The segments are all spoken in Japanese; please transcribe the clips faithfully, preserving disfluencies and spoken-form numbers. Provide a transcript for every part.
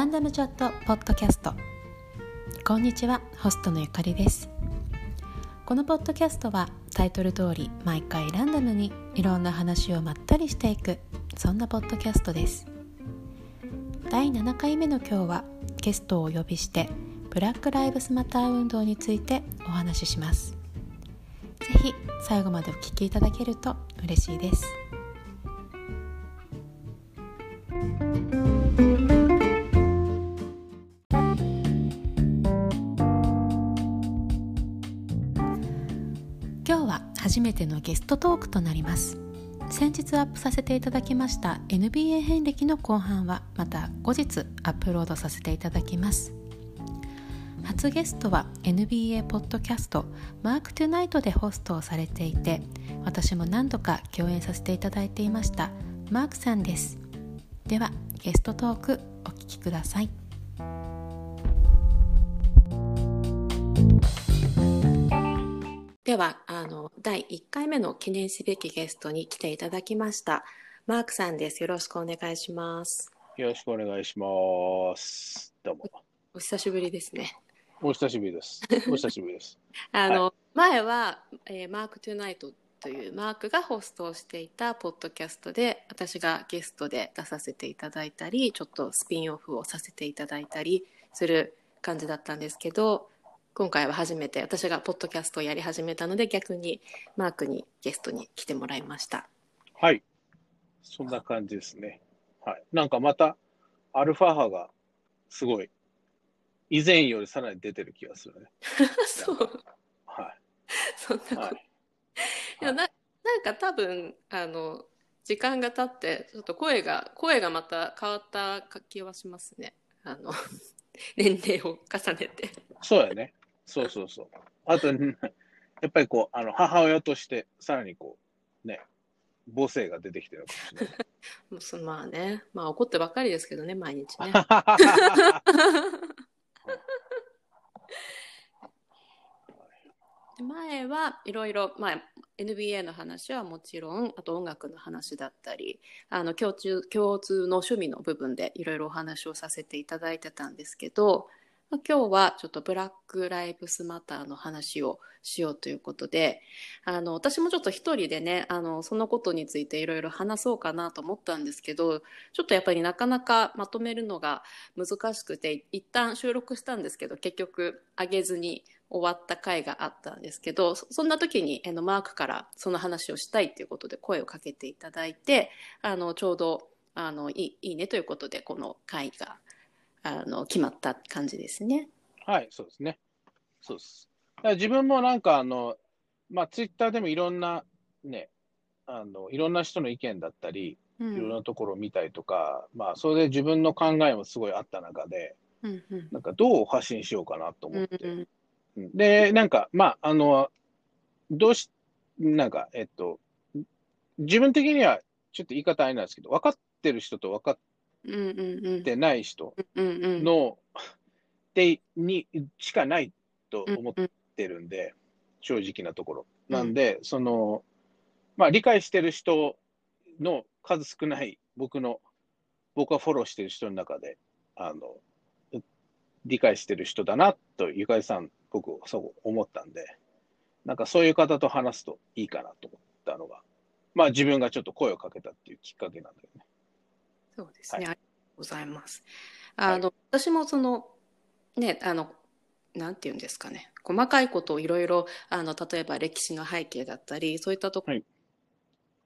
ランダムチャットポッドキャスト。こんにちは、ホストのゆかりです。このポッドキャストはタイトル通り毎回ランダムにいろんな話をまったりしていく、そんなポッドキャストです。だいななかいめの今日はゲストをお呼びしてBlack Lives Matter運動についてお話しします。ぜひ最後までお聞きいただけると嬉しいです。今日は初めてのゲストトークとなります。先日アップさせていただきました エヌビーエー 遍歴の後半はまた後日アップロードさせていただきます。初ゲストは エヌビーエー ポッドキャストマークトゥナイトでホストをされていて、私も何度か共演させていただいていましたマークさんです。ではゲストトークお聞きください。ではあのだいいっかいめの記念すべきゲストに来ていただきましたマークさんです。よろしくお願いします。よろしくお願いします。どうもお久しぶりですね。お久しぶりです。お久しぶりです。あの、はい、前は、えー、マークトゥナイトというマークがホストをしていたポッドキャストで私がゲストで出させていただいたり、ちょっとスピンオフをさせていただいたりする感じだったんですけど、今回は初めて私がポッドキャストをやり始めたので、逆にマークにゲストに来てもらいました。はい、そんな感じですね。はい、なんかまたアルファ派がすごい。以前よりさらに出てる気がするね。そう。はい。そんなこと。はい、いやな、なんか多分あの時間が経ってちょっと声が声がまた変わった気はしますね。あの年齢を重ねて。そうやね。そうそうそう。あとやっぱりこうあの母親としてさらにこうね母性が出てきてるかもしれない。もうそのまあね、まあ怒ってばっかりですけどね毎日ね。前はいろいろ エヌビーエー の話はもちろん、あと音楽の話だったり、あの 共通、共通の趣味の部分でいろいろお話をさせていただいてたんですけど、今日はちょっとブラックライブスマターの話をしようということで、あの私もちょっと一人でねあのそのことについていろいろ話そうかなと思ったんですけど、ちょっとやっぱりなかなかまとめるのが難しくて、一旦収録したんですけど結局上げずに終わった回があったんですけど、そんな時にあのマークからその話をしたいということで声をかけていただいて、あのちょうどあの い, いいねということでこの回があの決まった感じですね。はい、そうですね。そうです。だから自分もなんかあの、まあ、ツイッターでもいろんなねあのいろんな人の意見だったり、うん、いろんなところを見たりとか、まあ、それで自分の考えもすごいあった中で、うんうん、なんかどう発信しようかなと思って、うんうんでなんかまああのどうしなんかえっと自分的にはちょっと言い方あれなんですけど、分かってる人と分かってない人のでにしかないと思ってるんで、正直なところなんで、そのまあ理解してる人の数少ない僕の僕がフォローしてる人の中であの理解してる人だなとゆかりさん僕そう思ったんで、なんかそういう方と話すといいかなと思ったのが、まあ自分がちょっと声をかけたっていうきっかけなんだよね。そうですね、はい、ありがとうございます。あの、はい、私もそのねあのなんていうんですかね、細かいことをいろいろあの例えば歴史の背景だったりそういったところ、はい、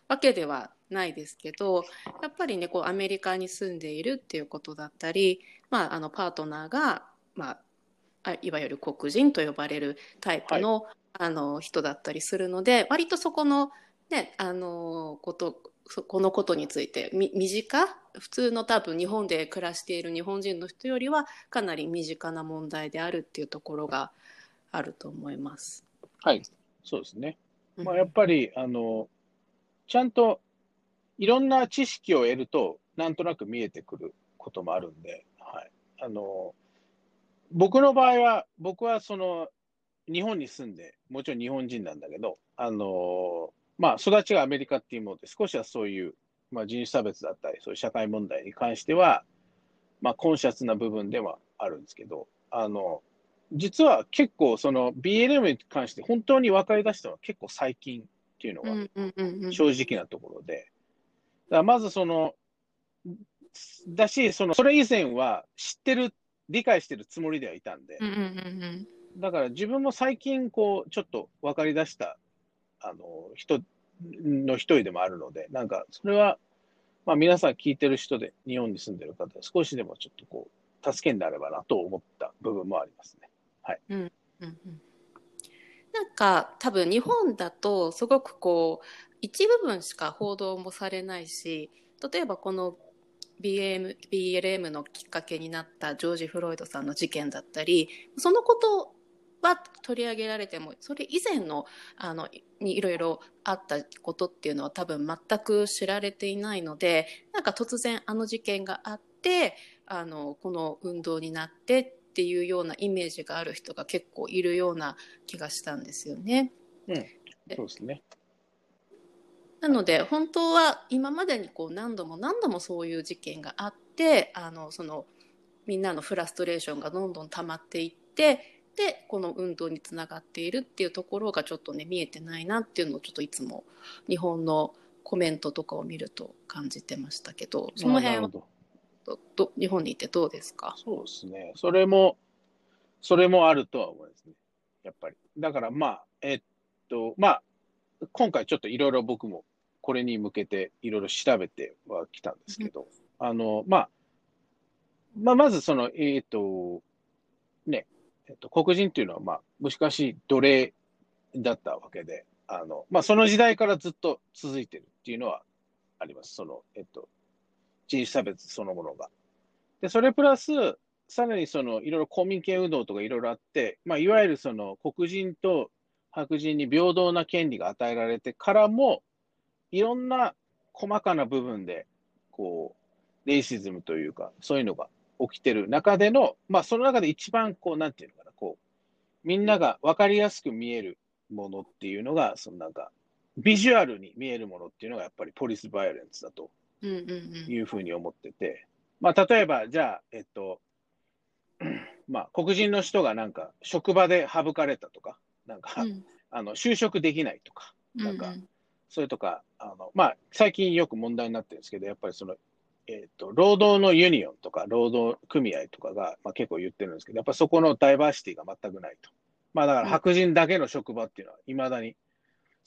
わけではないですけど、やっぱりねこうアメリカに住んでいるっていうことだったり、まああのパートナーがまあいわゆる黒人と呼ばれるタイプ の,、はい、あの人だったりするので、割とそこ の,、ね、あのことそこのことについてみ身近普通の多分日本で暮らしている日本人の人よりはかなり身近な問題であるっていうところがあると思います。はい、そうですね、まあ、やっぱり、うん、あのちゃんといろんな知識を得るとなんとなく見えてくることもあるんで、はい、あの僕の場合は、僕はその日本に住んで、もちろん日本人なんだけど、あのまあ、育ちがアメリカっていうもので、少しはそういう、まあ、人種差別だったり、そういう社会問題に関しては、まあ、コンシャスな部分ではあるんですけど、あの実は結構その ビーエルエム に関して本当に分かりだしたのは結構最近っていうのが正直なところで、だからまずそのだし そのそれ以前は知ってる理解してるつもりではいたんで、うんうんうんうん、だから自分も最近こうちょっと分かりだしたあの人の一人でもあるので、なんかそれはまあ皆さん聞いてる人で日本に住んでる方少しでもちょっとこう助けになればなと思った部分もありますね。はい、うんうんうん、なんか多分日本だとすごくこう一部分しか報道もされないし、例えばこの ビーエム ビーエルエム のきっかけになったジョージ・フロイドさんの事件だったり、そのことは取り上げられてもそれ以前のあのにいろいろあったことっていうのは多分全く知られていないので、なんか突然あの事件があってあのこの運動になってっていうようなイメージがある人が結構いるような気がしたんですよね。うん、そうですね。なので本当は今までにこう何度も何度もそういう事件があって、あのそのみんなのフラストレーションがどんどん溜まっていって、でこの運動につながっているっていうところがちょっとね見えてないなっていうのをちょっといつも日本のコメントとかを見ると感じてましたけど、その辺は。どど日本にいてどうですか？そうですね。それもそれもあるとは思いますね。やっぱりだからまあえっとまあ今回ちょっといろいろ僕もこれに向けていろいろ調べてはきたんですけど、うん、あのまあまあまずそのえっとねえっと黒人というのはまあ難しい奴隷だったわけで、あのまあその時代からずっと続いてるっていうのはあります。そのえっと人種差別そのものが。で、それプラス、さらにそのいろいろ公民権運動とかいろいろあって、まあ、いわゆるその黒人と白人に平等な権利が与えられてからも、いろんな細かな部分で、こう、レイシズムというか、そういうのが起きてる中での、まあ、その中で一番こう、なんていうのかな、こう、みんなが分かりやすく見えるものっていうのが、そのなんか、ビジュアルに見えるものっていうのが、やっぱりポリスバイオレンスだと。うんうんうん、いうふうに思ってて、まあ、例えばじゃあ、えっとまあ、黒人の人がなんか職場で省かれたとか、なんか、うん、あの就職できないとか、なんか、うんうん、それとかあの、まあ、最近よく問題になってるんですけど、やっぱりその、えっと、労働のユニオンとか労働組合とかが、まあ、結構言ってるんですけど、やっぱりそこのダイバーシティが全くないと、まあ、だから白人だけの職場っていうのはいまだに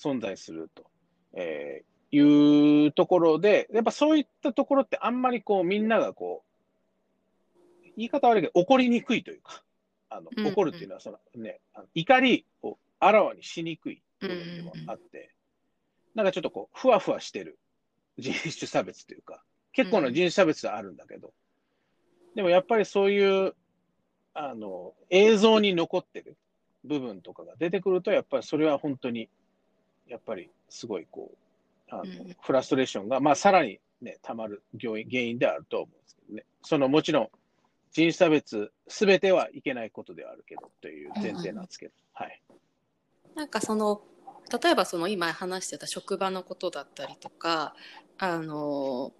存在すると。えーいうところで、やっぱそういったところってあんまりこうみんながこう、言い方悪いけど怒りにくいというか、あの、うんうん、怒るっていうのはそのね、あの怒りをあらわにしにくい部分でもあって、うんうん、なんかちょっとこう、ふわふわしてる人種差別というか、結構な人種差別はあるんだけど、うん、でもやっぱりそういう、あの、映像に残ってる部分とかが出てくると、やっぱりそれは本当に、やっぱりすごいこう、あのフラストレーションが、まあ、さらに、ね、たまる原因であると思うんですけどね。そのもちろん人種差別すべてはいけないことではあるけどという前提なんですけど、はい、なんかその例えばその今話してた職場のことだったりとか、あの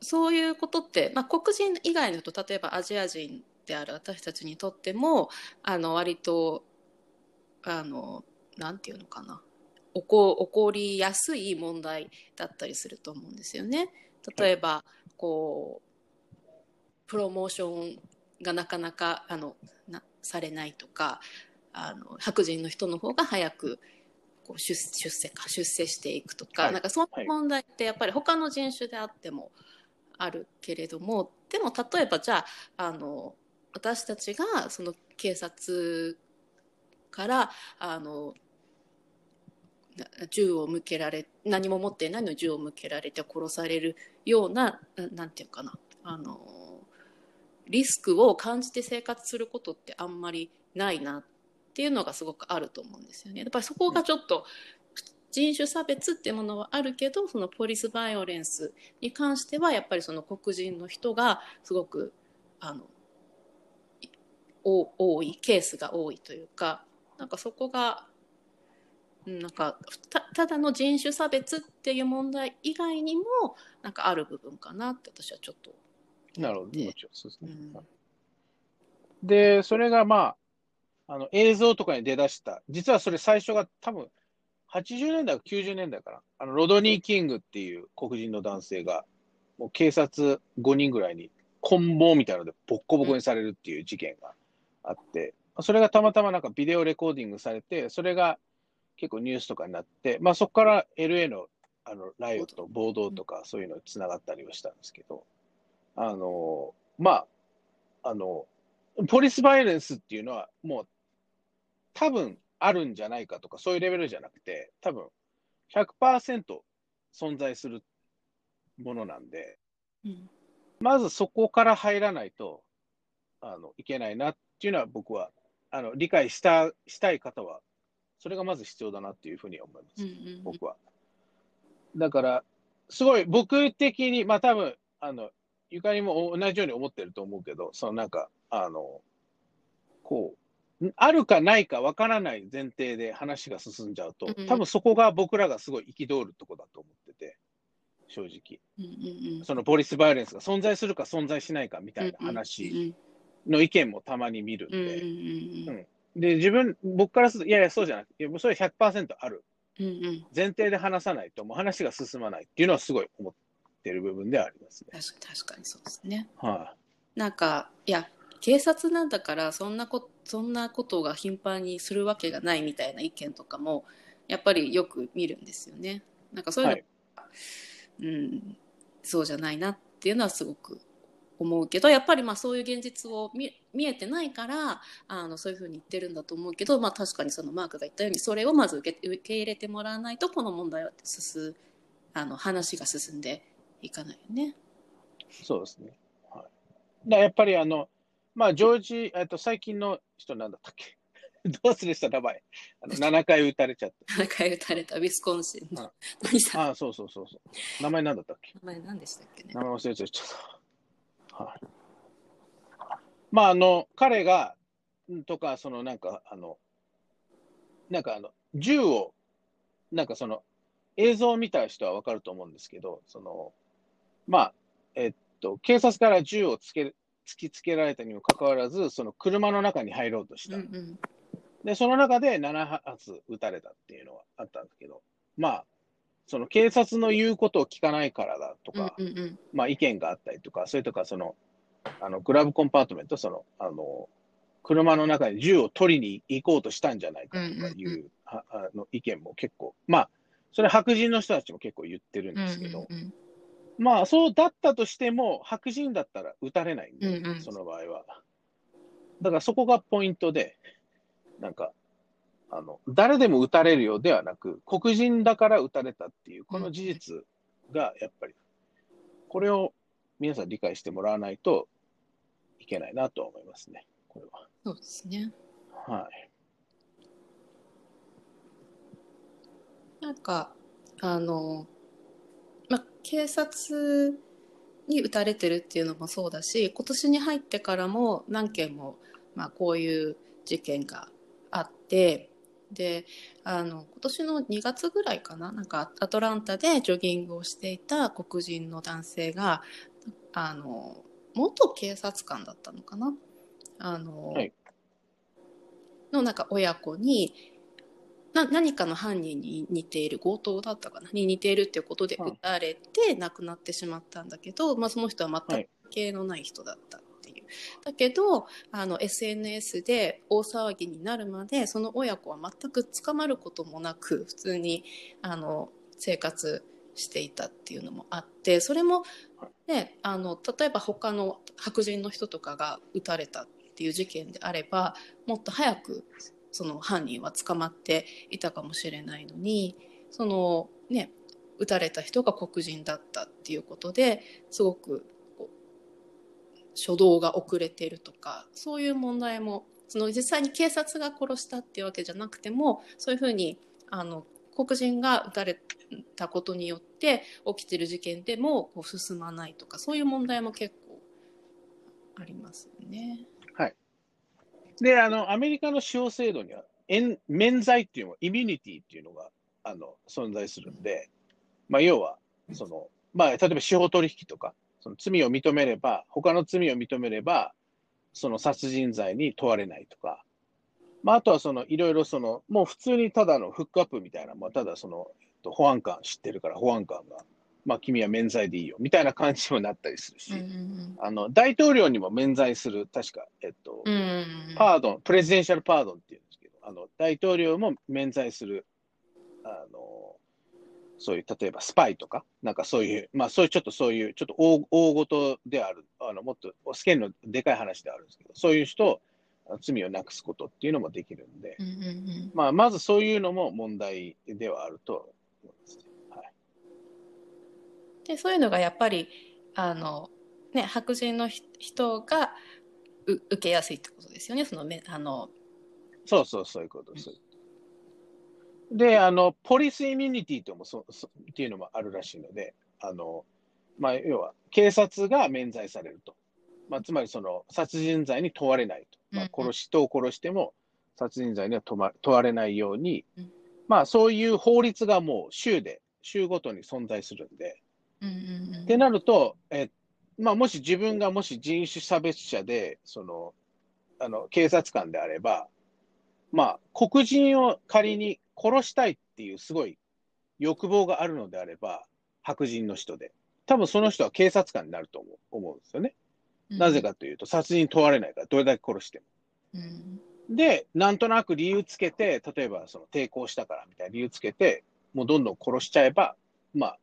そういうことって、まあ、黒人以外の人、例えばアジア人である私たちにとってもあの割とあのなんていうのかな、起こ、起こりやすい問題だったりすると思うんですよね。例えばこうプロモーションがなかなかあのなされないとか、あの白人の人の方が早くこう 出, 出世か出世していくとか、はい、なんかその問題ってやっぱり他の人種であってもあるけれども、でも例えばじゃあ、 あの私たちがその警察からあの銃を向けられ、何も持っていないのに銃を向けられて殺されるような、なんていうかな、あのリスクを感じて生活することってあんまりないなっていうのがすごくあると思うんですよね。やっぱりそこがちょっと人種差別っていうものはあるけど、そのポリスバイオレンスに関してはやっぱりその黒人の人がすごくあの多いケースが多いというか、なんかそこがなんか た, ただの人種差別っていう問題以外にもなんかある部分かなって私はちょっとなるほど。もちろんそうですね。うん、で、それがまあ、あの映像とかに出だした。実はそれ最初が多分、はちじゅうねんだいかきゅうじゅうねんだいかな。あの、ロドニー・キングっていう黒人の男性が、もう警察ごにんぐらいに、棍棒みたいなのでボッコボコにされるっていう事件があって、うん、それがたまたまなんかビデオレコーディングされて、それが結構ニュースとかになって、まあそこから エルエー の、あの、ライオット、暴動とかそういうのにつながったりはしたんですけど、あの、まあ、あの、ポリスバイレンスっていうのはもう多分あるんじゃないかとかそういうレベルじゃなくて、多分 ひゃくパーセント 存在するものなんで、うん、まずそこから入らないとあのいけないなっていうのは僕はあの理解した、したい方はそれがまず必要だなっていうふうに思います、うんうんうん、僕は。だからすごい僕的にまあ多分あのゆかりも同じように思ってると思うけど、そのなんかあのこうあるかないかわからない前提で話が進んじゃうと、うんうん、多分そこが僕らがすごい憤るとこだと思ってて。正直、うんうんうん、そのポリスバイレンスが存在するか存在しないかみたいな話の意見もたまに見るんで、うんうんうん、で自分僕からするといやいやそうじゃなくて、それ ひゃくパーセント ある、うんうん、前提で話さないともう話が進まないっていうのはすごい思ってる部分ではありますね。確かに、確かにそうですね、はあ、なんかいや警察なんだからそんなこ、そんなことが頻繁にするわけがないみたいな意見とかもやっぱりよく見るんですよね。なんかそういうの、はい、うん、そうじゃないなっていうのはすごく思うけど、やっぱりまあそういう現実を 見, 見えてないからあのそういうふうに言ってるんだと思うけど、まあ、確かにそのマークが言ったようにそれをまず受 け, 受け入れてもらわないとこの問題は進あの話が進んでいかないよね。そうですね、はい、だやっぱりあの、まあ、ジョージえっと最近の人なんだったっけどうするした名前あのななかい打たれちゃったななかい打たれたウィスコンシンの何さん、ああそうそうそうそう名前何だったっけ名前何でしたっけね名前忘れちゃった、はい、まああの彼がとかそのなんかあのなんかあの銃をなんかその映像を見た人は分かると思うんですけど、そのまあえっと警察から銃をつけ突きつけられたにもかかわらずその車の中に入ろうとした、うんうんで、その中でななはつ撃たれたっていうのはあったんですけど、まあ、その警察の言うことを聞かないからだとか、うんうんうん、まあ意見があったりとか、それとかその、あの、グラブコンパートメント、その、あの、車の中に銃を取りに行こうとしたんじゃないかとかいう、うんうんうん、あの意見も結構、まあ、それ白人の人たちも結構言ってるんですけど、うんうんうん、まあ、そうだったとしても、白人だったら撃たれないんで、うんうん、その場合は。だからそこがポイントで、なんかあの誰でも撃たれるようではなく黒人だから撃たれたっていうこの事実がやっぱりこれを皆さん理解してもらわないといけないなと思いますね。これはそうですね、はい、なんかあの、ま、警察に撃たれてるっていうのもそうだし今年に入ってからも何件も、まあ、こういう事件があってであの今年のにがつぐらいかな、なんかアトランタでジョギングをしていた黒人の男性があの元警察官だったのかなあの、はい、のなんか親子にな何かの犯人に似ている強盗だったかなに似ているっていうことで撃たれて亡くなってしまったんだけど、まあ、その人は全く関係のない人だった、はい、だけどあの エスエヌエス で大騒ぎになるまでその親子は全く捕まることもなく普通にあの生活していたっていうのもあって、それも、ね、あの例えば他の白人の人とかが撃たれたっていう事件であればもっと早くその犯人は捕まっていたかもしれないのにその、ね、撃たれた人が黒人だったっていうことですごく初動が遅れているとかそういう問題もその実際に警察が殺したっていうわけじゃなくてもそういうふうにあの黒人が撃たれたことによって起きている事件でもこう進まないとかそういう問題も結構ありますよね。はい、であのアメリカの司法制度には免罪っていうのイミュニティっていうのがあの存在するんで、まあ、要はその、まあ、例えば司法取引とかその罪を認めれば、他の罪を認めれば、その殺人罪に問われないとか、まあ、あとはそのいろいろその、もう普通にただのフックアップみたいな、まあ、ただその保安官知ってるから保安官が、まあ、君は免罪でいいよみたいな感じにもなったりするし、うんうん、あの大統領にも免罪する、確か、えっとうんうん、パードン、プレジデンシャルパードンっていうんですけど、あの大統領も免罪する、あのそういう例えばスパイとか、なんかそういう、まあ、そういうちょっとそういう、ちょっと大、大事である、あのもっとスケールのでかい話であるんですけど、そういう人を罪をなくすことっていうのもできるんで、うんうんうん、まあ、まずそういうのも問題ではあると思います、はい、でそういうのがやっぱりあの、ね、白人の人がう受けやすいってことですよね。そのめあのそうそうそういうことです、うん、であのポリスイミュニティともそそっていうのもあるらしいので、あの、まあ、要は警察が免罪されると、まあ、つまりその殺人罪に問われないと、まあ、殺し人を殺しても殺人罪には問われないように、うん、まあ、そういう法律がもう州で州ごとに存在するんで、うんうんうん、ってなると、え、まあ、もし自分がもし人種差別者でそのあの警察官であれば、まあ、黒人を仮に殺したいっていうすごい欲望があるのであれば、白人の人で多分その人は警察官になると思う、思うんですよね。なぜかというと殺人問われないから、どれだけ殺しても、うん、でなんとなく理由つけて、例えばその抵抗したからみたいな理由つけてもうどんどん殺しちゃえば、まあ、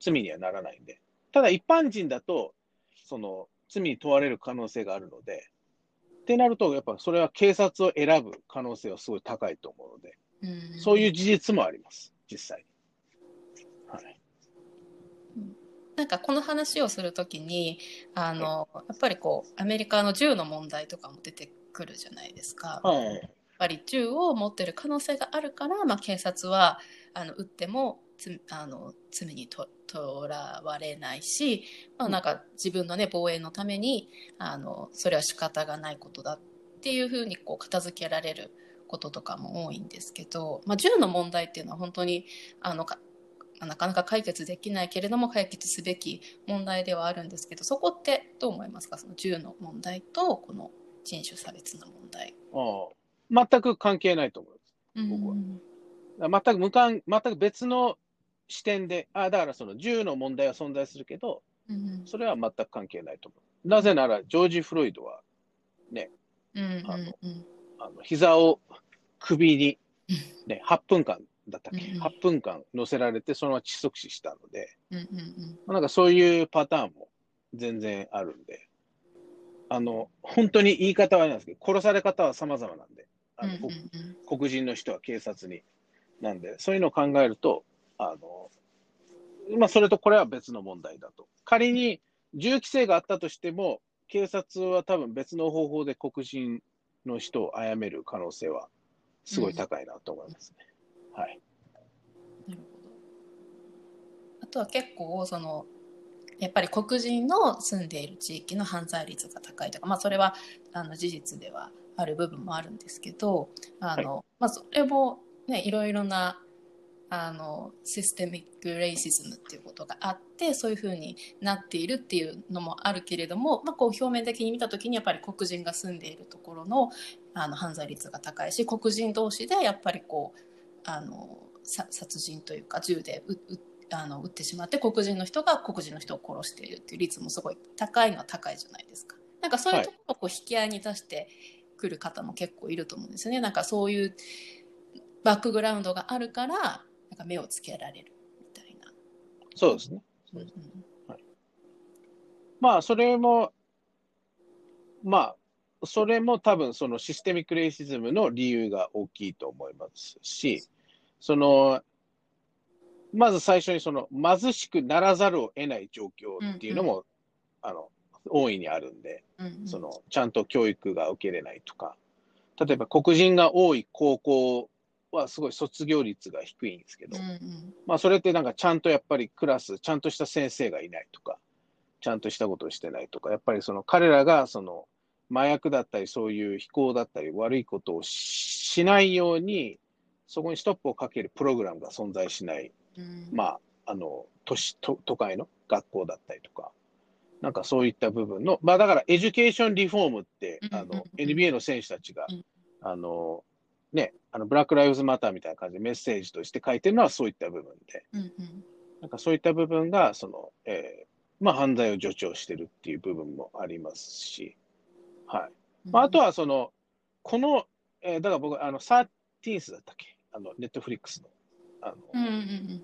罪にはならないんで、ただ一般人だとその罪に問われる可能性があるので、ってなるとやっぱそれは警察を選ぶ可能性はすごい高いと思うので、うん、そういう事実もあります実際に、はい。なんかこの話をするときにあの、はい、やっぱりこうアメリカの銃の問題とかも出てくるじゃないですか、はい、やっぱり銃を持ってる可能性があるから、まあ、警察はあの撃ってもつあの罪にとらわれないし、まあ、なんか自分の、ね、防衛のためにあのそれは仕方がないことだっていうふうにこう片付けられることとかも多いんですけど、まあ、銃の問題っていうのは本当にあのなかなか解決できないけれども解決すべき問題ではあるんですけど、そこってどう思いますか？その銃の問題とこの人種差別の問題。ああ、全く関係ないと思います僕は、うん、全く無関全く別の視点で、あ、だからその銃の問題は存在するけど、うん、それは全く関係ないと思う。なぜならジョージ・フロイドはね、うんうんうん、あのあの膝を首に、ね、はちふんかんだったっけ、うんうん、はちふんかん乗せられてそのまま窒息死したので、うんうんうん、なんかそういうパターンも全然あるんで、あの本当に言い方はあれなんですけど、殺され方は様々なんで、あの、うんうんうん、黒人の人は警察になんで、そういうのを考えるとあの、まあ、それとこれは別の問題だと。仮に銃規制があったとしても警察は多分別の方法で黒人の人を殺める可能性はすごい高いなと思いますね、うんうん、はい。なるほど。あとは結構そのやっぱり黒人の住んでいる地域の犯罪率が高いとか、まあ、それはあの事実ではある部分もあるんですけど、あの、はい、まあ、それも、ね、いろいろなあのシステミックレイシズムっていうことがあってそういうふうになっているっていうのもあるけれども、まあ、こう表面的に見た時にやっぱり黒人が住んでいるところ の, あの犯罪率が高いし、黒人同士でやっぱりこうあの殺人というか銃でううあの撃ってしまって黒人の人が黒人の人を殺しているっていう率もすごい高いのは高いじゃないですか。なんかそういうところをこう引き合いに出してくる方も結構いると思うんですよね。なんかそういうバックグラウンドがあるからなんか目をつけられるみたいな。そうですね、うんうん、はい。まあそれもまあそれも多分そのシステミックレイシズムの理由が大きいと思いますし、そのまず最初にその貧しくならざるを得ない状況っていうのも、うんうん、あの大いにあるんで、うんうん、そのちゃんと教育が受けれないとか、例えば黒人が多い高校はすごい卒業率が低いんですけど、うんうん、まあ、それってなんかちゃんとやっぱりクラスちゃんとした先生がいないとかちゃんとしたことをしてないとか、やっぱりその彼らがその麻薬だったりそういう非行だったり悪いことをしないようにそこにストップをかけるプログラムが存在しない、うん、まああの都市 都, 都会の学校だったりとか、なんかそういった部分の、まあだからエデュケーションリフォームって、あの、エヌビーエー の選手たちが、あの、ね、あの、Black Lives Matter みたいな感じでメッセージとして書いてるのはそういった部分で、なんかそういった部分が、その、えー、まあ犯罪を助長してるっていう部分もありますし、はい。まああとはその、この、えー、だから僕、あの、サーティーンス だったっけ、あの、Netflix の、あの、うんうんうん、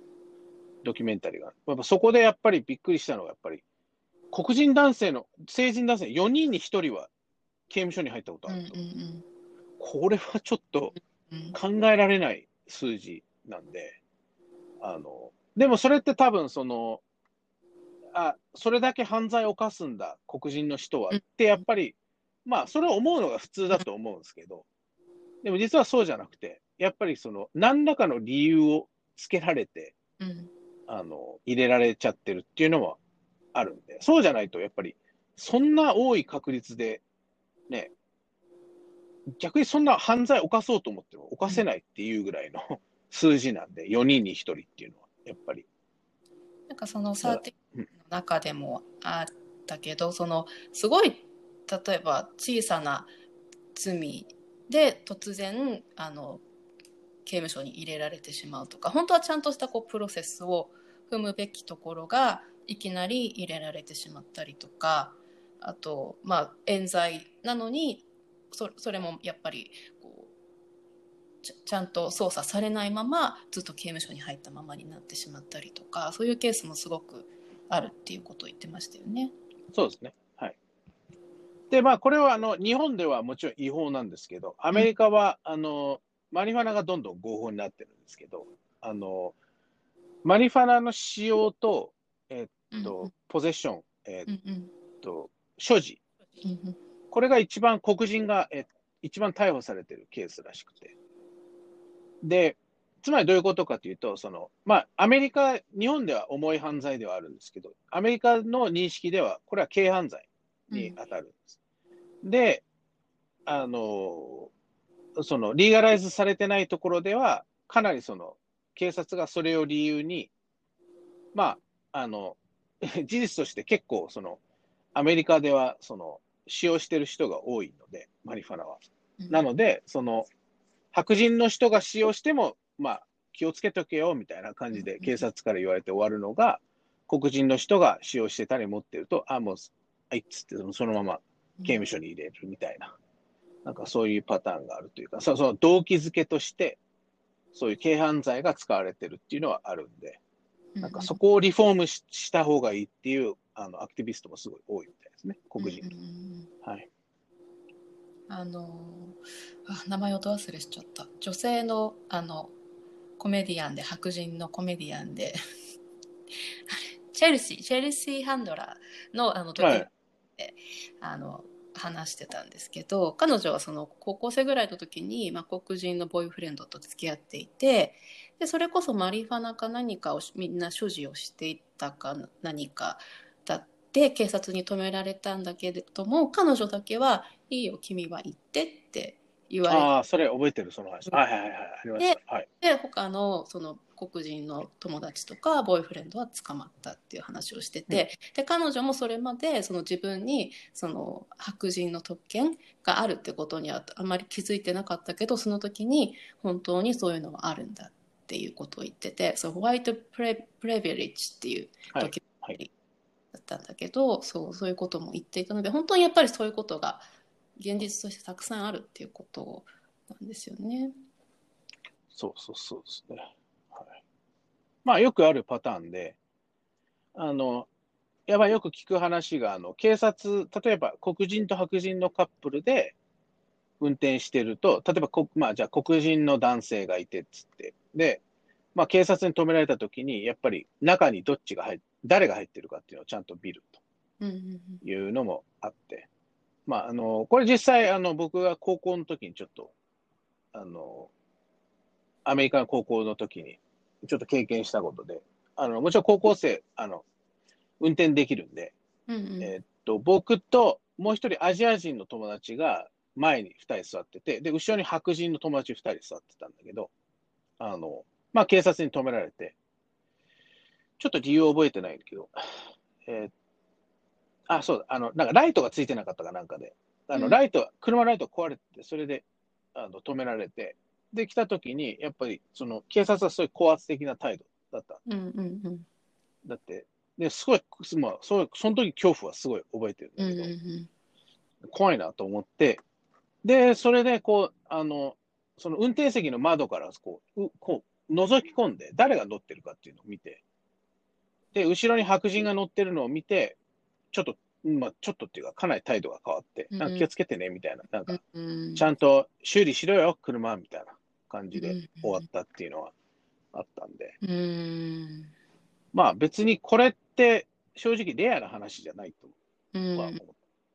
ドキュメンタリーが、やっぱそこでやっぱりびっくりしたのが、やっぱり、黒人男性の、成人男性よにんにひとりは刑務所に入ったことあると、うんうんうん、これはちょっと考えられない数字なんで、あの、でもそれって多分その、あ、それだけ犯罪を犯すんだ、黒人の人はってやっぱり、まあそれを思うのが普通だと思うんですけど、でも実はそうじゃなくて、やっぱりその何らかの理由をつけられて、うん、あの、入れられちゃってるっていうのは、あるんで、そうじゃないとやっぱりそんな多い確率でね、逆にそんな犯罪を犯そうと思っても犯せないっていうぐらいの数字なんで、よにんにひとりっていうのはやっぱりなんかそのサーティーンの中でもあったけど、うん、そのすごい例えば小さな罪で突然あの刑務所に入れられてしまうとか、本当はちゃんとしたこうプロセスを踏むべきところがいきなり入れられてしまったりとか、あと、まあ、冤罪なのに そ, それもやっぱりこう ち, ちゃんと捜査されないままずっと刑務所に入ったままになってしまったりとか、そういうケースもすごくあるっていうことを言ってましたよね。そうですね、はい。で、まあ、これはあの日本ではもちろん違法なんですけど、アメリカは、うん、あのマリファナがどんどん合法になってるんですけど、あのマリファナの使用と、えーえっと、ポゼッション、えっと、所持。これが一番黒人が、え一番逮捕されてるケースらしくて。で、つまりどういうことかというと、その、まあ、アメリカ、日本では重い犯罪ではあるんですけど、アメリカの認識では、これは軽犯罪に当たるんです。うん、で、あの、その、リーガライズされてないところでは、かなりその、警察がそれを理由に、まあ、あの、事実として結構そのアメリカではその使用してる人が多いので、マリファナは、うん、なのでその白人の人が使用してもまあ気をつけとけよみたいな感じで警察から言われて終わるのが、うん、黒人の人が使用してたり持ってると、あもうあいっつってそのまま刑務所に入れるみたいな、うん、なんかそういうパターンがあるというか、その動機づけとしてそういう軽犯罪が使われてるっていうのはあるんで。なんかそこをリフォーム し, した方がいいっていうあのアクティビストもすごい多いみたいですね、黒人の、うんうん、はい。あのあ名前をど忘れしちゃった、女性 の, あのコメディアンで白人のコメディアンでチェルシーチェルシーハンドラー の, あのドキュメントで、はい、あの話してたんですけど、彼女はその高校生ぐらいの時に、まあ、黒人のボーイフレンドと付き合っていて、でそれこそマリファナか何かをみんな所持をしていたか何かだって警察に止められたんだけれども、彼女だけはいいよ君は行ってって言われて、ああそれ覚えてるその話、はいはいはいありました、はい、で他のその黒人の友達とかボーイフレンドは捕まったっていう話をしてて、うん、で彼女もそれまでその自分にその白人の特権があるってことにはあまり気づいてなかったけど、その時に本当にそういうのがあるんだっていうことを言ってて、そうホワイトプレビレッジっていうドキュメンタリーだったんだけど、はいはい、そう、そういうことも言っていたので、本当にやっぱりそういうことが現実としてたくさんあるっていうことなんですよね。そうそうそうですね、はい、まあよくあるパターンで、あのやばいよく聞く話が、あの警察例えば黒人と白人のカップルで運転してると、例えばこ、まあ、じゃあ黒人の男性がいてっつって。で、まあ、警察に止められたときに、やっぱり中にどっちが入っ、誰が入ってるかっていうのをちゃんと見るというのもあって、うんうんうん、まあ、あの、これ実際、あの、僕が高校の時にちょっと、あの、アメリカの高校の時にちょっと経験したことで、あの、もちろん高校生、あの、運転できるんで、うんうん、えーっと、僕ともう一人アジア人の友達が前に二人座ってて、で、後ろに白人の友達二人座ってたんだけど、あの、まあ、警察に止められて、ちょっと理由を覚えてないんだけど、えー、あ、そうだ、あの、なんかライトがついてなかったかなんかで、あの、ライト、うん、車ライト壊れて、それであの止められて、で、来た時に、やっぱり、その、警察はそういう高圧的な態度だった。うんうんうん。だって、で、すごい、まあ、そ, その時恐怖はすごい覚えてるんだけど、うんうんうん、怖いなと思って、で、それで、こう、あの、その運転席の窓からこう、うこう、覗き込んで、誰が乗ってるかっていうのを見て、で、後ろに白人が乗ってるのを見て、ちょっと、まあ、ちょっとっていうか、かなり態度が変わって、なんか気をつけてね、みたいな、なんか、ちゃんと修理しろよ、車、みたいな感じで終わったっていうのはあったんで、うん、まあ別にこれって正直レアな話じゃないとは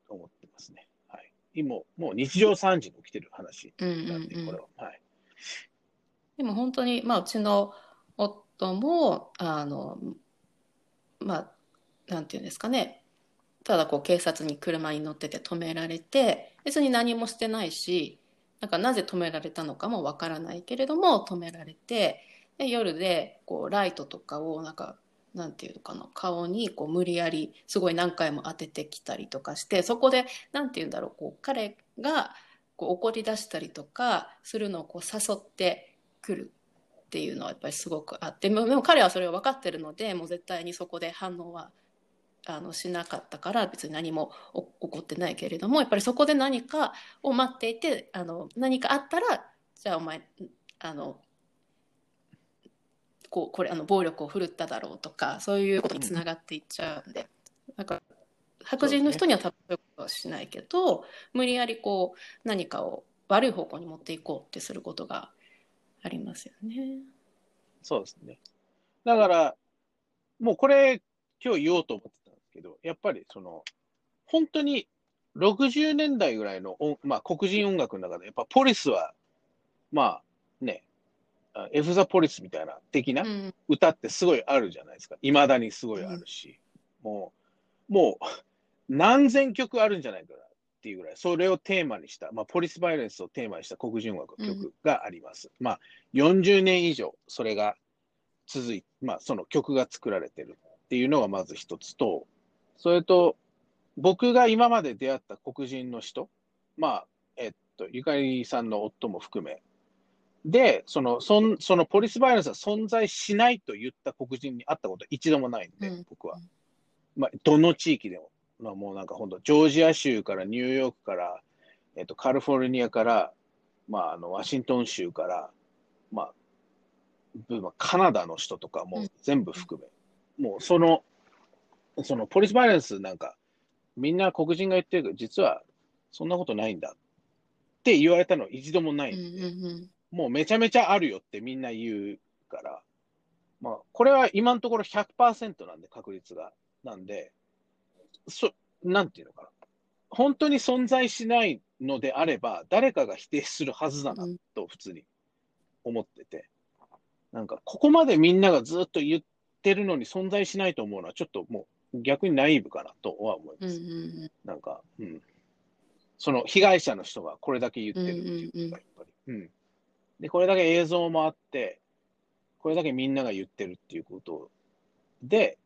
思ってますね。はい、今、もう日常さんじに起きてる話なんで、これは。はい、でも本当に、まあうちの夫も、あの、まあ、なんていうんですかね、ただこう警察に車に乗ってて止められて、別に何もしてないし、なんかなぜ止められたのかもわからないけれども止められて、で夜でこうライトとかをなんかなんていうのかな、顔にこう無理やりすごい何回も当ててきたりとかして、そこでなんていうんだろう、こう彼がこう怒り出したりとかするのをこう誘ってくるっていうのはやっぱりすごくあって、でも彼はそれを分かってるので、もう絶対にそこで反応はあのしなかったから別に何も起こってないけれども、やっぱりそこで何かを待っていて、あの何かあったらじゃあお前あのこうこれあの暴力を振るっただろうとか、そういうことにつながっていっちゃうんで、なんか白人の人には多分はしないけど、無理やりこう何かを悪い方向に持っていこうってすることがありますよね。そうですね。だからもうこれ今日言おうと思ってたんですけど、やっぱりその本当にろくじゅうねんだいぐらいの、まあ、黒人音楽の中でやっぱポリスはまあね、F the Police みたいな的な歌ってすごいあるじゃないですか。いまだにすごいあるし、うん、もうもう何千曲あるんじゃないかなっていうぐらい、それをテーマにした、まあ、ポリスバイレンスをテーマにした黒人音楽の曲があります。うん、まあよんじゅうねん以上それが続い、まあその曲が作られてる。っていうのがまず一つと、それと僕が今まで出会った黒人の人、まあえっとゆかりさんの夫も含めで、そのそんそのポリスバイオレンスは存在しないと言った黒人に会ったことは一度もないんで、うん、僕は、まあ、どの地域でも、まあ、もうなんか本当ジョージア州からニューヨークから、えっと、カリフォルニアから、まあ、あのワシントン州から、まあ、カナダの人とかも全部含め、うん、もうその、そのポリスバイレンスなんか、みんな黒人が言ってるけど、実はそんなことないんだって言われたの一度もないんで、うんうんうん、もうめちゃめちゃあるよってみんな言うから、まあ、これは今のところ ひゃくパーセント なんで、確率が。なんで、そ、なんていうのかな。本当に存在しないのであれば、誰かが否定するはずだなと、普通に思ってて、うん、なんか、ここまでみんながずっと言って、てるのに存在しないと思うのはちょっともう逆にナイーブかなとは思います。うんうん、なんか、うん、その被害者の人がこれだけ言ってるっていうのがやっぱり、うんうんうん、でこれだけ映像もあってこれだけみんなが言ってるっていうことで、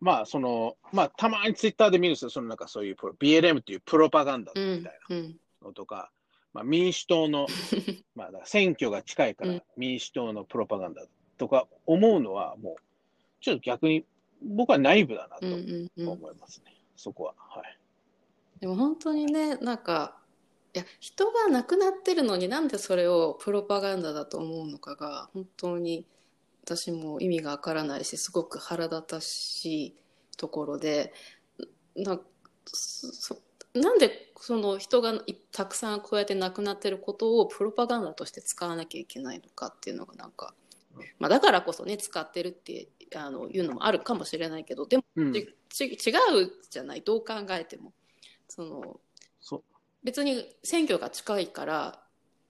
まあそのまあたまにツイッターで見るんですよ、そのなんかそういう ビーエルエム っていうプロパガンダみたいなのとか、うんうん、まあ、民主党のまあ選挙が近いから民主党のプロパガンダとか思うのはもう。ちょっと逆に僕はナイーブだなと思いますね、うんうんうん、そこは、はい、でも本当にね、なんかいや人が亡くなってるのになんでそれをプロパガンダだと思うのかが本当に私も意味がわからないし、すごく腹立たしいところで、 な, そなんでその人がたくさんこうやって亡くなってることをプロパガンダとして使わなきゃいけないのかっていうのがなんか、まあ、だからこそね使ってるってあのいうのもあるかもしれないけど、でも、うん、ちち違うじゃない、どう考えてもそのそう別に選挙が近いから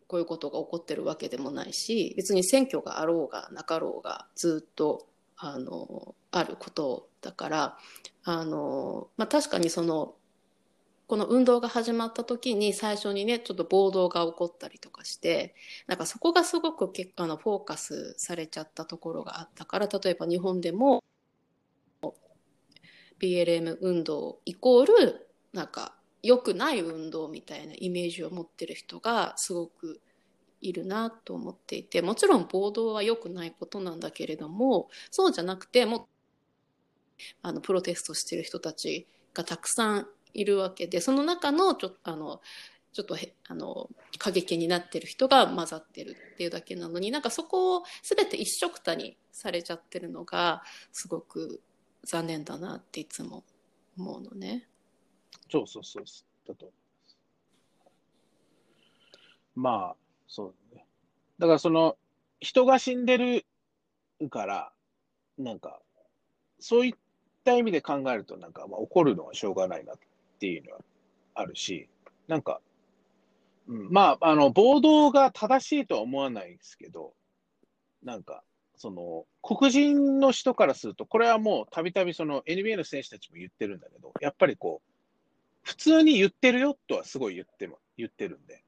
こういうことが起こってるわけでもないし、別に選挙があろうがなかろうがずっと あ, のあることだから、あの、まあ、確かにそのこの運動が始まった時に最初にねちょっと暴動が起こったりとかして、なんかそこがすごく結果のフォーカスされちゃったところがあったから、例えば日本でもビーエルエム 運動イコールなんか良くない運動みたいなイメージを持ってる人がすごくいるなと思っていて、もちろん暴動は良くないことなんだけれども、そうじゃなくてもあのプロテストしてる人たちがたくさんいるわけで、その中のちょっとあのちょっとあの過激になってる人が混ざってるっていうだけなのに、なんかそこを全て一緒くたにされちゃってるのがすごく残念だなっていつも思うのね。そうそうそうだと思います。まあそうね。だからその人が死んでるからなんかそういった意味で考えるとなんかまあ怒るのはしょうがないなっていうのはあるし、なんか。まあ、あの、暴動が正しいとは思わないですけど、なんか、その、黒人の人からすると、これはもうたびたびその エヌビーエー の選手たちも言ってるんだけど、やっぱりこう、普通に言ってるよとはすごい言っても、言ってるんで、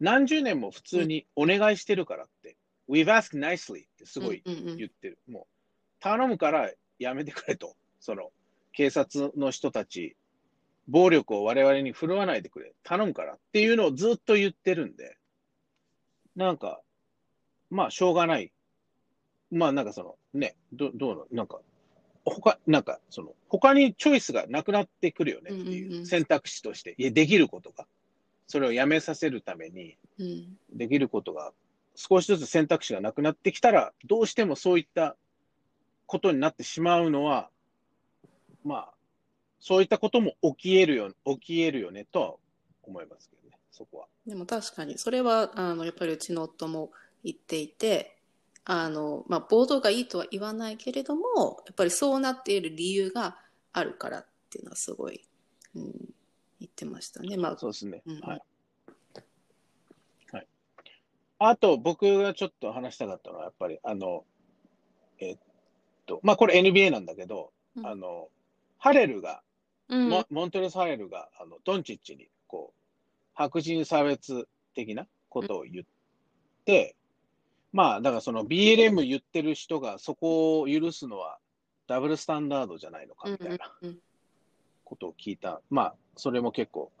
何十年も普通にお願いしてるからって、うん、We've asked nicely ってすごい言ってる。うんうんうん、もう、頼むからやめてくれと、その、警察の人たち、暴力を我々に振るわないでくれ。頼むからっていうのをずっと言ってるんで、なんか、まあ、しょうがない。まあ、なんかその、ね、ど, どうの、なんか、他、なんか、その、他にチョイスがなくなってくるよねっていう選択肢として、うんうんうん、いや、できることが、それをやめさせるために、できることが、少しずつ選択肢がなくなってきたら、どうしてもそういったことになってしまうのは、まあ、そういったことも起きえるよ、起きえるよねとは思いますけどね、そこは。でも確かに、それは、あの、やっぱりうちの夫も言っていて、あの、まあ、暴動がいいとは言わないけれども、やっぱりそうなっている理由があるからっていうのはすごい、うん、言ってましたね。まあ、そうですね。うん、はい。はい。あと、僕がちょっと話したかったのは、やっぱり、あの、えっと、まあ、これ エヌビーエー なんだけど、うん、あの、ハレルが、うん、モントレス・ハレルがあのドンチッチにこう白人差別的なことを言って、うん、まあだからその ビーエルエム 言ってる人がそこを許すのはダブルスタンダードじゃないのかみたいなことを聞いた、うんうんうん、まあそれも結構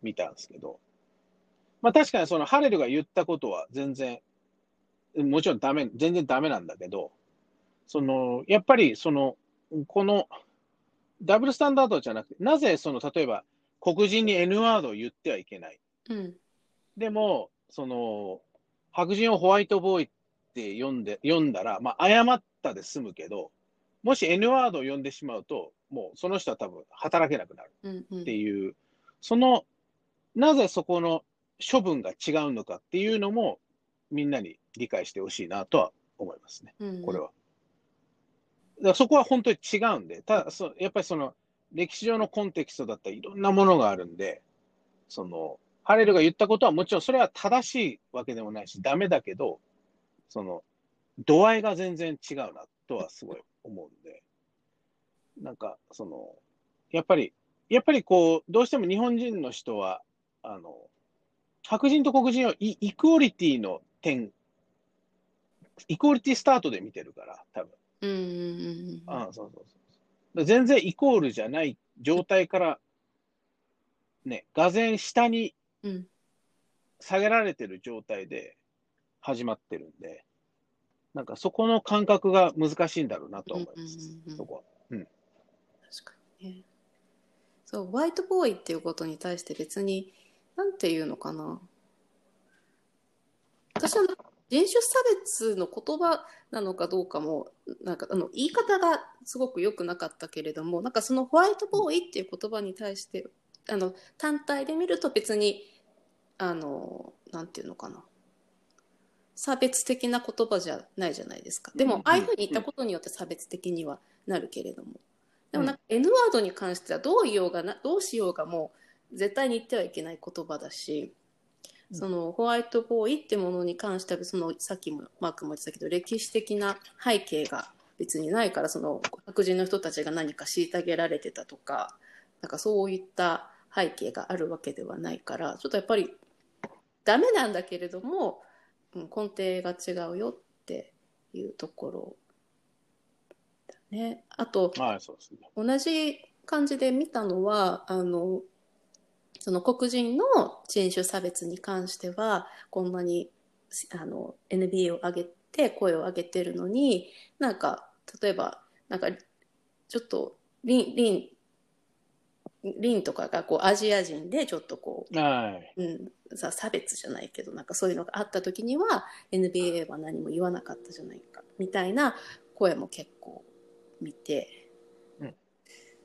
見たんですけど、まあ確かにそのハレルが言ったことは全然もちろんダメ、全然ダメなんだけど、そのやっぱりそのこのダブルスタンダードじゃなくて、なぜその例えば黒人に N ワードを言ってはいけない、うん、でもその白人をホワイトボーイって読んで読んだら、まあ、誤ったで済むけど、もし N ワードを読んでしまうともうその人は多分働けなくなるっていう、うんうん、そのなぜそこの処分が違うのかっていうのもみんなに理解してほしいなとは思いますね、うん、これはだからそこは本当に違うんで、ただそやっぱりその歴史上のコンテキストだったりいろんなものがあるんで、そのハレルが言ったことはもちろんそれは正しいわけでもないしダメだけど、その度合いが全然違うなとはすごい思うんで、なんかそのやっぱりやっぱりこうどうしても日本人の人はあの白人と黒人を イ, イクオリティの点イクオリティスタートで見てるから多分。うんうんうん、ああそうそうそう全然イコールじゃない状態からねがぜん下に下げられてる状態で始まってるんで、なんかそこの感覚が難しいんだろうなと思います、うんうんうん、そこは、うん、確かにね。そうホワイトボーイっていうことに対して別になんていうのかな、私は人種差別の言葉なのかどうかもなんかあの言い方がすごく良くなかったけれども、なんかそのホワイトボーイっていう言葉に対してあの単体で見ると別にあのなんていうのかな差別的な言葉じゃないじゃないですか。でもああいうふうに言ったことによって差別的にはなるけれども、でもなんか N ワードに関してはどう言おうがなどうしようがもう絶対に言ってはいけない言葉だし、そのホワイトボーイってものに関してはそのさっきもマークも言ってたけど歴史的な背景が別にないから、その白人の人たちが何か虐げられてたとかなんかそういった背景があるわけではないから、ちょっとやっぱりダメなんだけれども、うん、根底が違うよっていうところだね。あと、まあそうですね、同じ感じで見たのは、あのその黒人の人種差別に関してはこんなにあの エヌビーエー を上げて声を上げてるのに、なんか例えばなんかちょっとリンリンリンとかがこうアジア人でちょっとこう、はいうん、さ差別じゃないけどなんかそういうのがあった時には エヌビーエー は何も言わなかったじゃないかみたいな声も結構見て、うん、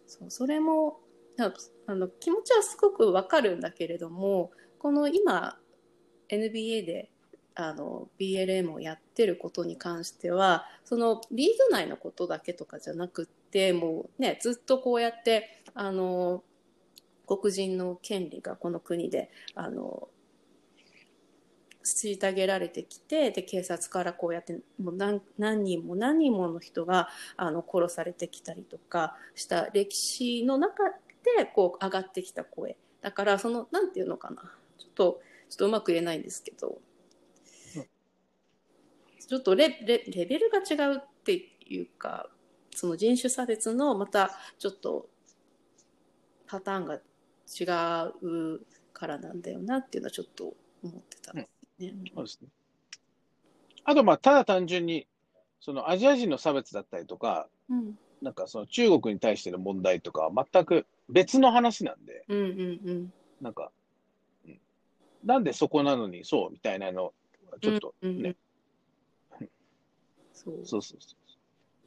そうそれもなんかあの気持ちはすごくわかるんだけれども、この今 エヌビーエー であの ビーエルエム をやってることに関してはそのリーグ内のことだけとかじゃなくってもう、ね、ずっとこうやってあの黒人の権利がこの国であの虐げられてきて、で警察からこうやってもう 何, 何人も何人もの人があの殺されてきたりとかした歴史の中でこう上がってきた声だから、そのなんていうのかな、ちょっとちょっとうまく言えないんですけど、ちょっと レ, レ, レベルが違うっていうか、その人種差別のまたちょっとパターンが違うからなんだよなっていうのはちょっと思ってたんですね。うん、そうですね。あとまあただ単純にそのアジア人の差別だったりとか、うん、なんかその中国に対しての問題とかは全く別の話なんで、うんうんうん、なんか、うん、なんでそこなのにそうみたいなのちょっとね。うんうんうんそうそうそうそ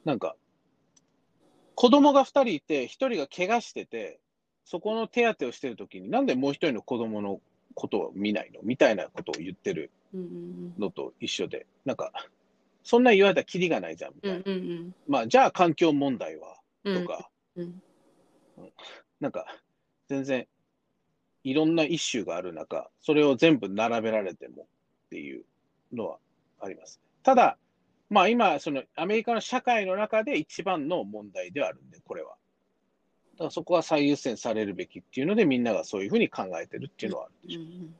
うなんか子供がふたりいてひとりが怪我しててそこの手当てをしてるときになんでもうひとりの子供のことを見ないのみたいなことを言ってるのと一緒で、なんかそんな言われたらキリがないじゃんみたいな、うんうんうん、まあじゃあ環境問題はとか、うんうん、なんか全然いろんなイシューがある中それを全部並べられてもっていうのはあります。ただまあ、今、そのアメリカの社会の中で一番の問題ではあるんで、これは。だからそこは最優先されるべきっていうので、みんながそういうふうに考えてるっていうのはあるでしょう。うんうん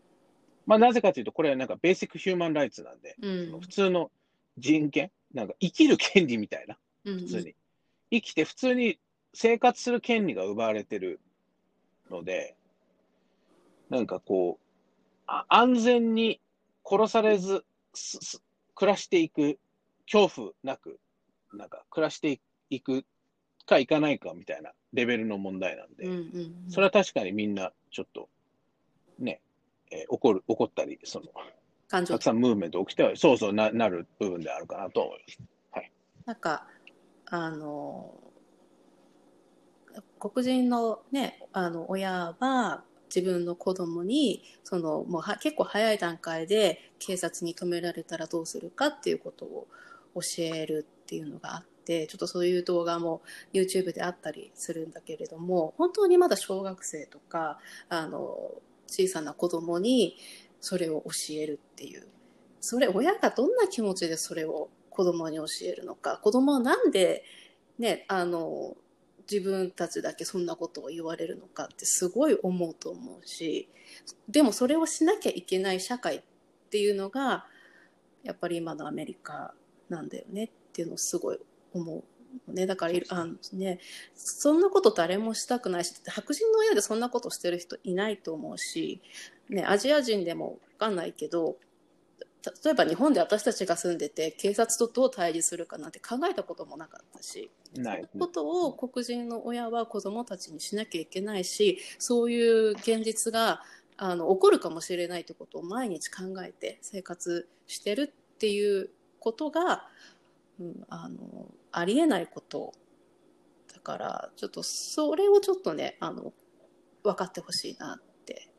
まあ、なぜかというと、これはなんかベーシックヒューマンライツなんで、うん、その普通の人権、なんか生きる権利みたいな、普通に。うんうん、生きて普通に生活する権利が奪われてるので、なんかこう、あ安全に殺されずすす暮らしていく。恐怖なくなんか暮らしていくかいかないかみたいなレベルの問題なんで、うんうんうん、それは確かにみんなちょっとね、えー、怒る怒ったりその感情たくさんムーブメント起きてはそうそう な, なる部分であるかなと思います。はい、なんかあの黒人のねあの親は自分の子供にそのもうは結構早い段階で警察に止められたらどうするかっていうことを教えるっていうのがあって、ちょっとそういう動画も YouTube であったりするんだけれども、本当にまだ小学生とかあの小さな子供にそれを教えるっていう、それ親がどんな気持ちでそれを子供に教えるのか、子供はなんでねあの自分たちだけそんなことを言われるのかってすごい思うと思うし、でもそれをしなきゃいけない社会っていうのがやっぱり今のアメリカなんだよねっていうのをすごい思うね。だからあの、ね、そんなこと誰もしたくないし、白人の親でそんなことしてる人いないと思うし、ね、アジア人でも分かんないけど、例えば日本で私たちが住んでて警察とどう対峙するかなんて考えたこともなかったし、ないそういうことを黒人の親は子どもたちにしなきゃいけないし、そういう現実があの起こるかもしれないということを毎日考えて生活してるっていうことが、うん、あのありえないことだから、ちょっとそれをちょっとねあの分かってほしいなって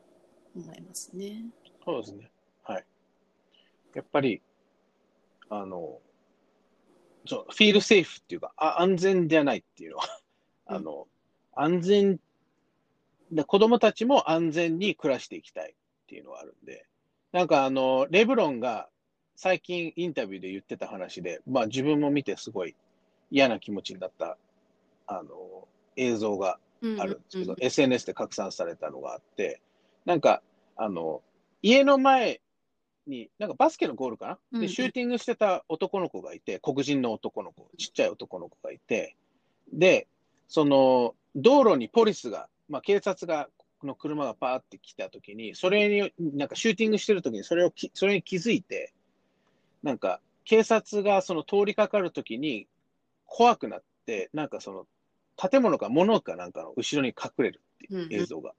思いますね。そうですね。はい。やっぱりあのそうフィールセーフっていうかあ安全じゃないっていうのはあの、うん、安全で子供たちも安全に暮らしていきたいっていうのはあるんで、なんかあのレブロンが最近インタビューで言ってた話で、まあ自分も見てすごい嫌な気持ちになったあの映像があるんですけど、うんうんうん、エスエヌエス で拡散されたのがあって、なんかあの家の前になんかバスケのゴールかなでシューティングしてた男の子がいて、うんうん、黒人の男の子ちっちゃい男の子がいて、でその道路にポリスが、まあ、警察がこの車がパーって来たときに、それになんかシューティングしてるときにそれをきそれに気づいて、なんか警察がその通りかかるときに怖くなって、なんかその建物か物かなんかの後ろに隠れるっていう映像が、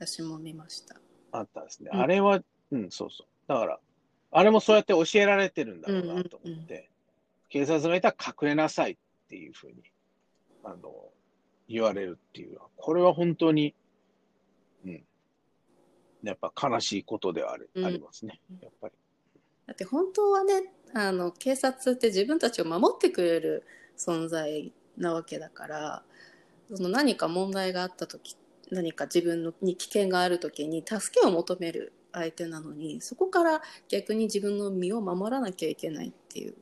うんうん、私も見ました。あったんですね。あれは、うん、うん、そうそう。だからあれもそうやって教えられてるんだろうなと思って、うんうんうん、警察がいたら隠れなさいっていうふうにあの言われるっていうのは、これは本当に、うん、やっぱ悲しいことでは あ, る、うん、ありますね、やっぱり。だって本当はね、あの警察って自分たちを守ってくれる存在なわけだから、その何か問題があった時、何か自分に危険がある時に助けを求める相手なのに、そこから逆に自分の身を守らなきゃいけないっていう、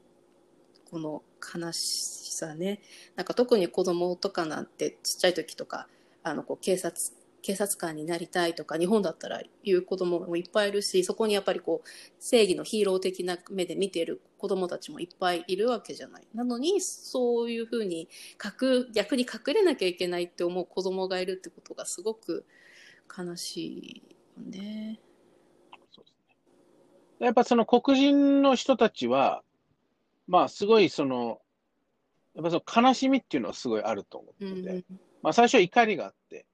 この悲しさね。なんか特に子供とかなんてちっちゃい時とか、あのこう警察警察官になりたいとか、日本だったらいう子供もいっぱいいるし、そこにやっぱりこう正義のヒーロー的な目で見ている子供たちもいっぱいいるわけじゃない。なのにそういうふうに隠逆に隠れなきゃいけないって思う子供がいるってことがすごく悲しいよね。そうですね。やっぱその黒人の人たちは、まあすごいそのやっぱその悲しみっていうのはすごいあると思ってて、うん、まあ最初は怒りがあって。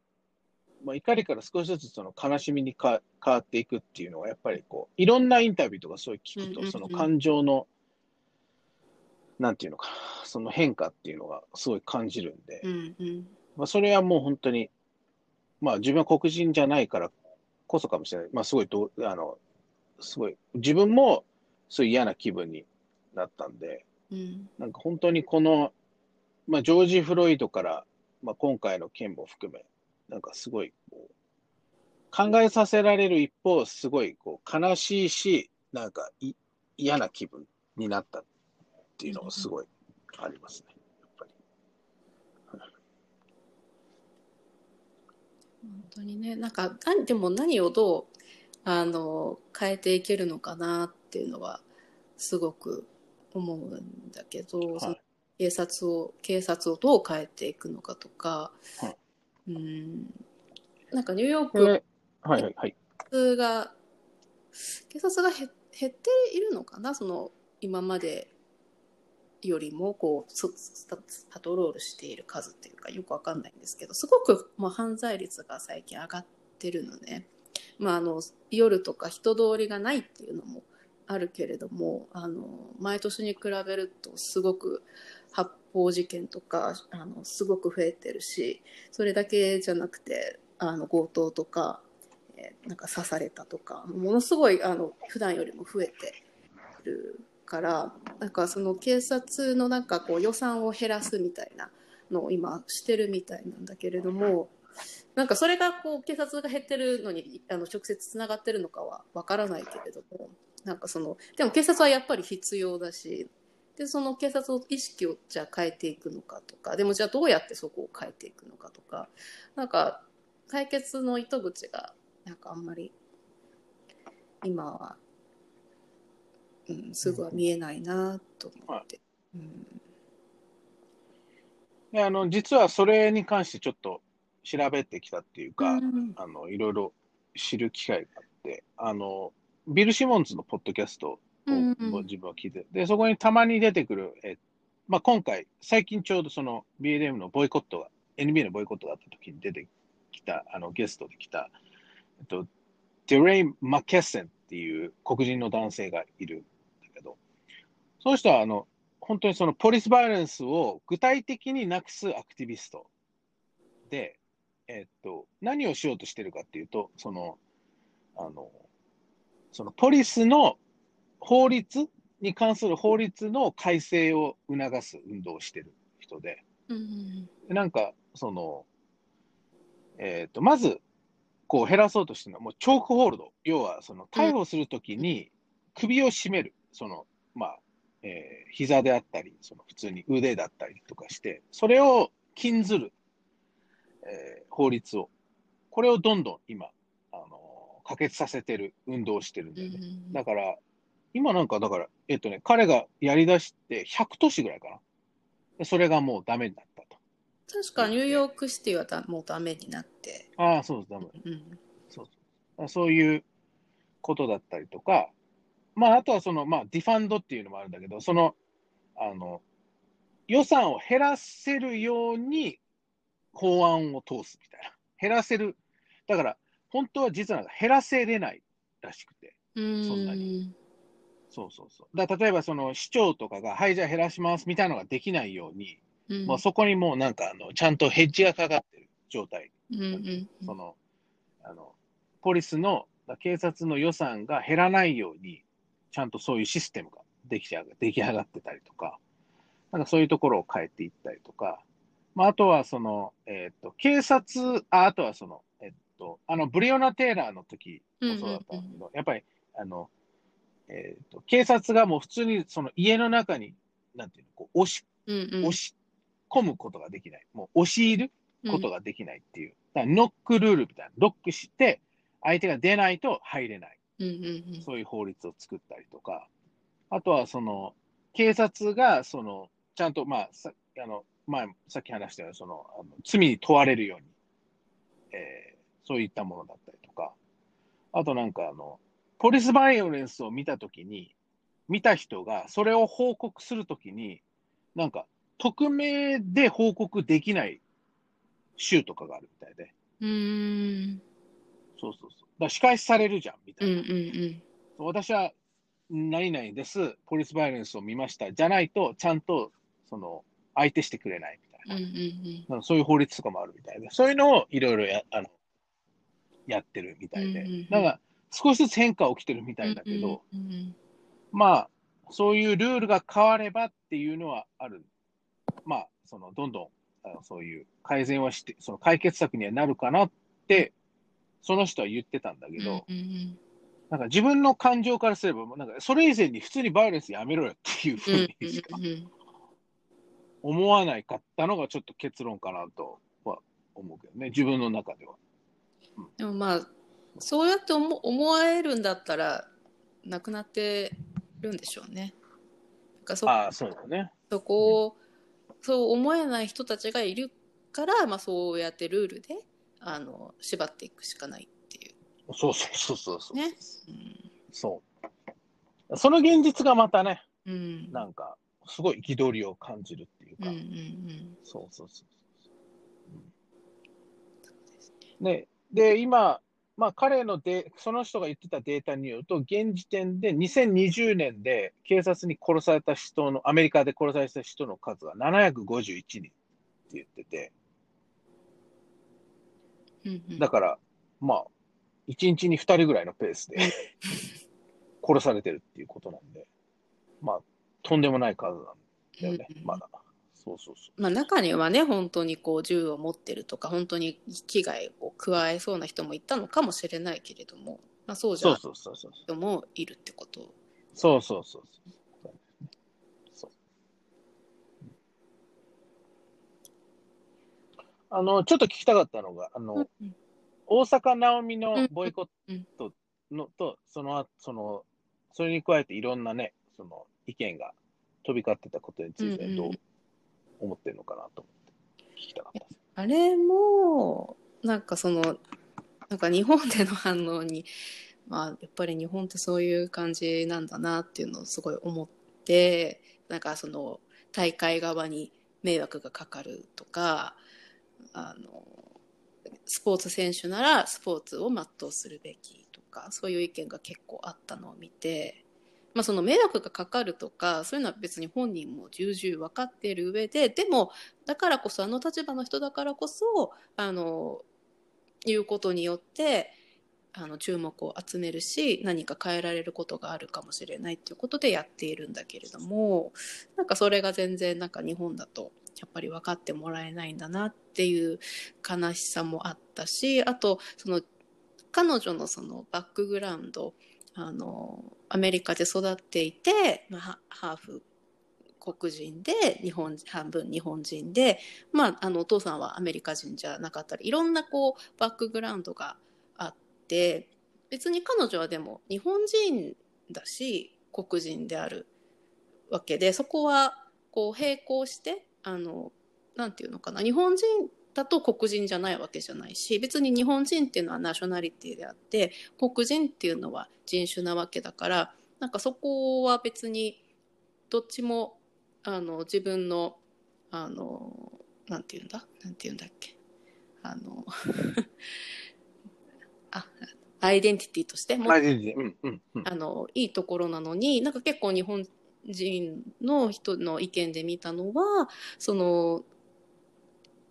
まあ、怒りから少しずつその悲しみにか変わっていくっていうのは、やっぱりこういろんなインタビューとかそういう聞くと、うんうんうん、その感情のなんていうのか、その変化っていうのがすごい感じるんで、うんうん、まあ、それはもう本当に、まあ、自分は黒人じゃないからこそかもしれない、まあ、すごいどあのすごい自分もそういう嫌な気分になったんで、うん、なんか本当にこの、まあ、ジョージ・フロイドから、まあ、今回の件も含め、なんかすごいこう考えさせられる一方、すごいこう悲しいし、なんかい嫌な気分になったっていうのもすごいありますね、やっぱり。本当にね、なんかでも何をどうあの変えていけるのかなっていうのはすごく思うんだけど、はい、その警察を警察をどう変えていくのかとか、はい、うん、なんかニューヨーク、はいはいはい、警察が警察が減っているのかな、その今までよりもこうパトロールしている数っていうか、よくわかんないんですけど、すごく、まあ、犯罪率が最近上がってるのね、まあ、あの夜とか人通りがないっていうのもあるけれども、あの毎年に比べるとすごく発砲事件とかあのすごく増えてるし、それだけじゃなくてあの強盗とか、えー、なんか刺されたとか、ものすごいあの普段よりも増えてるから、なんかその警察のなんかこう予算を減らすみたいなのを今してるみたいなんだけれども、なんかそれがこう警察が減ってるのにあの直接つながってるのかはわからないけれども、なんかそのでも警察はやっぱり必要だし、でその警察の意識をじゃあ変えていくのかとか、でもじゃあどうやってそこを変えていくのかとか、なんか解決の糸口がなんかあんまり今は、うん、すぐは見えないなと思って、うんうん、であの実はそれに関してちょっと調べてきたっていうか、うん、あのいろいろ知る機会があって、あのビル・シモンズのポッドキャストを自分は聞いて、うんうん、でそこにたまに出てくる、えまあ、今回最近ちょうどその ビーエルエム のボイコットが エヌビーエー のボイコットがあった時に出てきた、あのゲストで来た、えっと、デュレイ・マケッセンっていう黒人の男性がいるんだけど、そういう人はあの本当にそのポリスバイオレンスを具体的になくすアクティビストで、えっと、何をしようとしてるかっていうと、そのあのそのポリスの法律に関する法律の改正を促す運動をしてる人で、うん、なんかその、えーと、まずこう減らそうとしてるのはもうチョークホールド、要はその逮捕するときに首を絞める、そのまあ、えー、膝であったり、その普通に腕だったりとかして、それを禁ずる、えー、法律を、これをどんどん今あの可決させてる運動をしてるんだよね、うん、だから今なんかだからえっとね彼がやりだしてひゃく都市ぐらいかな、それがもうダメになったと、確かニューヨークシティはだもうダメになって。ああ、そうです、ダメ。うん。そうそう。そういうことだったりとか、まあ、あとはその、まあ、ディファンドっていうのもあるんだけど、その、あの、予算を減らせるように法案を通すみたいな。減らせる。だから、本当は実は減らせれないらしくて、そんなに。そうそうそう。だ例えば、その市長とかが、はい、じゃあ減らしますみたいなのができないように、うん、まあ、そこにもうなんかあのちゃんとヘッジがかかってる状態、うんうんうん、そのあのポリスの警察の予算が減らないようにちゃんとそういうシステムが出来上がってたりとか、なんかそういうところを変えていったりとか、まあ、あとはその、えー、と警察 あ, あとはその、えー、とあのブリオナ・テイラーの時もそうだったんだけど、うんうんうん、やっぱりあの、えー、と警察がもう普通にその家の中になんていうのこう押し、うんうん、押し込むことができない。もう押し入ることができないっていう。うん、だからノックルールみたいな。ロックして、相手が出ないと入れない、うんうんうん。そういう法律を作ったりとか。あとは、その、警察が、その、ちゃんと、まあ、さあの前さっき話したように、その、あの罪に問われるように、えー、そういったものだったりとか。あとなんか、あの、ポリスバイオレンスを見たときに、見た人が、それを報告するときに、なんか、匿名で報告できない州とかがあるみたいで。うーん。そうそうそう。だから仕返しされるじゃん、みたいな。うんうんうん、私は、何々です、ポリスバイオレンスを見ました。じゃないと、ちゃんと、その、相手してくれないみたいな。うんうんうん、なんかそういう法律とかもあるみたいで。そういうのをいろいろや、あの、やってるみたいで。うんうんうん、なんか、少しずつ変化起きてるみたいだけど、うんうんうん、まあ、そういうルールが変わればっていうのはある。まあ、そのどんどんあのそういう改善はしてその解決策にはなるかなってその人は言ってたんだけど、うんうん、なんか自分の感情からすればなんかそれ以前に普通にバイオレンスやめろよっていうふうにしか思わないかったのがちょっと結論かなとは思うけどね、自分の中では、うん、でもまあそうやって思、思えるんだったらなくなってるんでしょうね。なんかそ、ああ、そうだね。そこを、うん、そう思えない人たちがいるから、まあ、そうやってルールであの縛っていくしかないっていう。そうそうそうそうそう、ね、うん、そうその現実がまたね、うん、なんかすごい憤りを感じるっていうか、うんうんうん、そうそうそうそう、ね、で今、まあ、彼のでその人が言ってたデータによると現時点でにせんにじゅうねんで警察に殺された人のアメリカで殺された人の数がななひゃくごじゅういちにんって言ってて、うんうん、だからまあいちにちにふたりぐらいのペースで殺されてるっていうことなんで、まあとんでもない数なんだよね、うんうん、まだ。そうそうそう、まあ、中にはね本当にこう銃を持ってるとか本当に危害を加えそうな人もいたのかもしれないけれども、まあ、そうじゃない人もいるってこと。そうそうそうそうそう。あのちょっと聞きたかったのがあの、うんうん、大坂なおみのボイコットのとそのそのそれに加えていろんなねその意見が飛び交ってたことについてどう、うんうん、思ってるのかなと思って聞きたかった。あれもなんかそのなんか日本での反応に、まあ、やっぱり日本ってそういう感じなんだなっていうのをすごい思って、なんかその大会側に迷惑がかかるとか、あのスポーツ選手ならスポーツを全うするべきとかそういう意見が結構あったのを見て、まあ、その迷惑がかかるとかそういうのは別に本人も重々分かっている上で、でもだからこそあの立場の人だからこそあの言うことによってあの注目を集めるし何か変えられることがあるかもしれないということでやっているんだけれども、なんかそれが全然なんか日本だとやっぱり分かってもらえないんだなっていう悲しさもあったし、あとその彼女のそのバックグラウンドあのアメリカで育っていて、まあ、ハーフ黒人で日本半分日本人で、まあ、あのお父さんはアメリカ人じゃなかったりいろんなこうバックグラウンドがあって、別に彼女はでも日本人だし黒人であるわけで、そこはこう並行してあのなんていうのかな、日本人だと黒人じゃないわけじゃないし、別に日本人っていうのはナショナリティであって黒人っていうのは人種なわけだから、なんかそこは別にどっちもあの自分のあのなんていうんだなんていうんだっけあのあアイデンティティとしても、うんうんうん、あのいいところなのに、なんか結構日本人の人の意見で見たのはその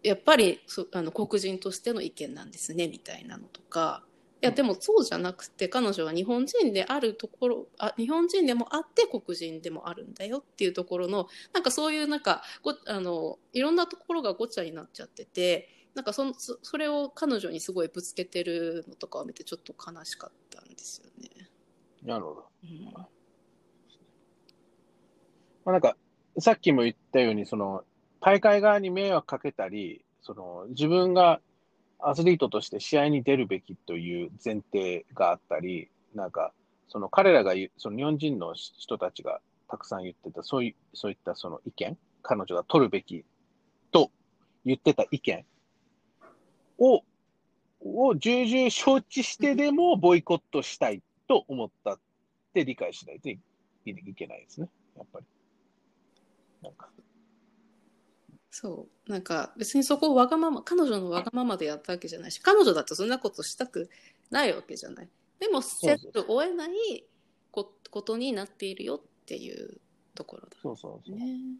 やっぱりそあの黒人としての意見なんですねみたいなのとか、いやでもそうじゃなくて彼女は日本人であるところあ日本人でもあって黒人でもあるんだよっていうところのなんかそういうなんかごあのいろんなところがごちゃになっちゃってて、なんか そ, それを彼女にすごいぶつけてるのとかを見てちょっと悲しかったんですよね。なるほど、うん、まあ、なんかさっきも言ったようにその大会側に迷惑かけたりその自分がアスリートとして試合に出るべきという前提があったり、なんかその彼らがその日本人の人たちがたくさん言ってたそうい、そういったその意見、彼女が取るべきと言ってた意見を、を重々承知してでもボイコットしたいと思ったって理解しないといけないですね、やっぱり。なんかそうなんか別にそこをわがまま彼女のわがままでやったわけじゃないし、彼女だってそんなことしたくないわけじゃない。でもせっと追えないことになっているよっていうところだ、ね、そうそうそう、うん、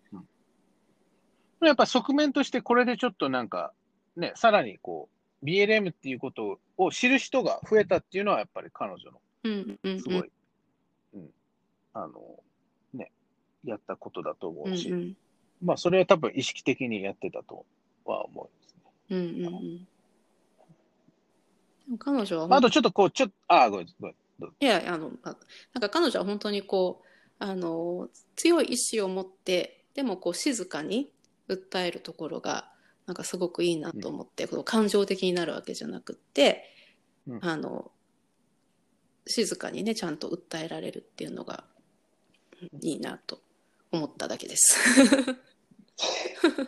やっぱ側面としてこれでちょっとなんかね、さらにこう ビーエルエム っていうことを知る人が増えたっていうのはやっぱり彼女のすごい、うんうんうんうん、あのねやったことだと思うし、うんうん、まあ、それは多分意識的にやってたとは思いますね。うんうんうん。でも彼女はあとちょっとこうちょっとあごめんごめんどうぞ。いやあのなんか彼女は本当にこうあの強い意志を持ってでもこう静かに訴えるところがなんかすごくいいなと思って、うん、感情的になるわけじゃなくって、うん、あの静かにねちゃんと訴えられるっていうのがいいなと思っただけです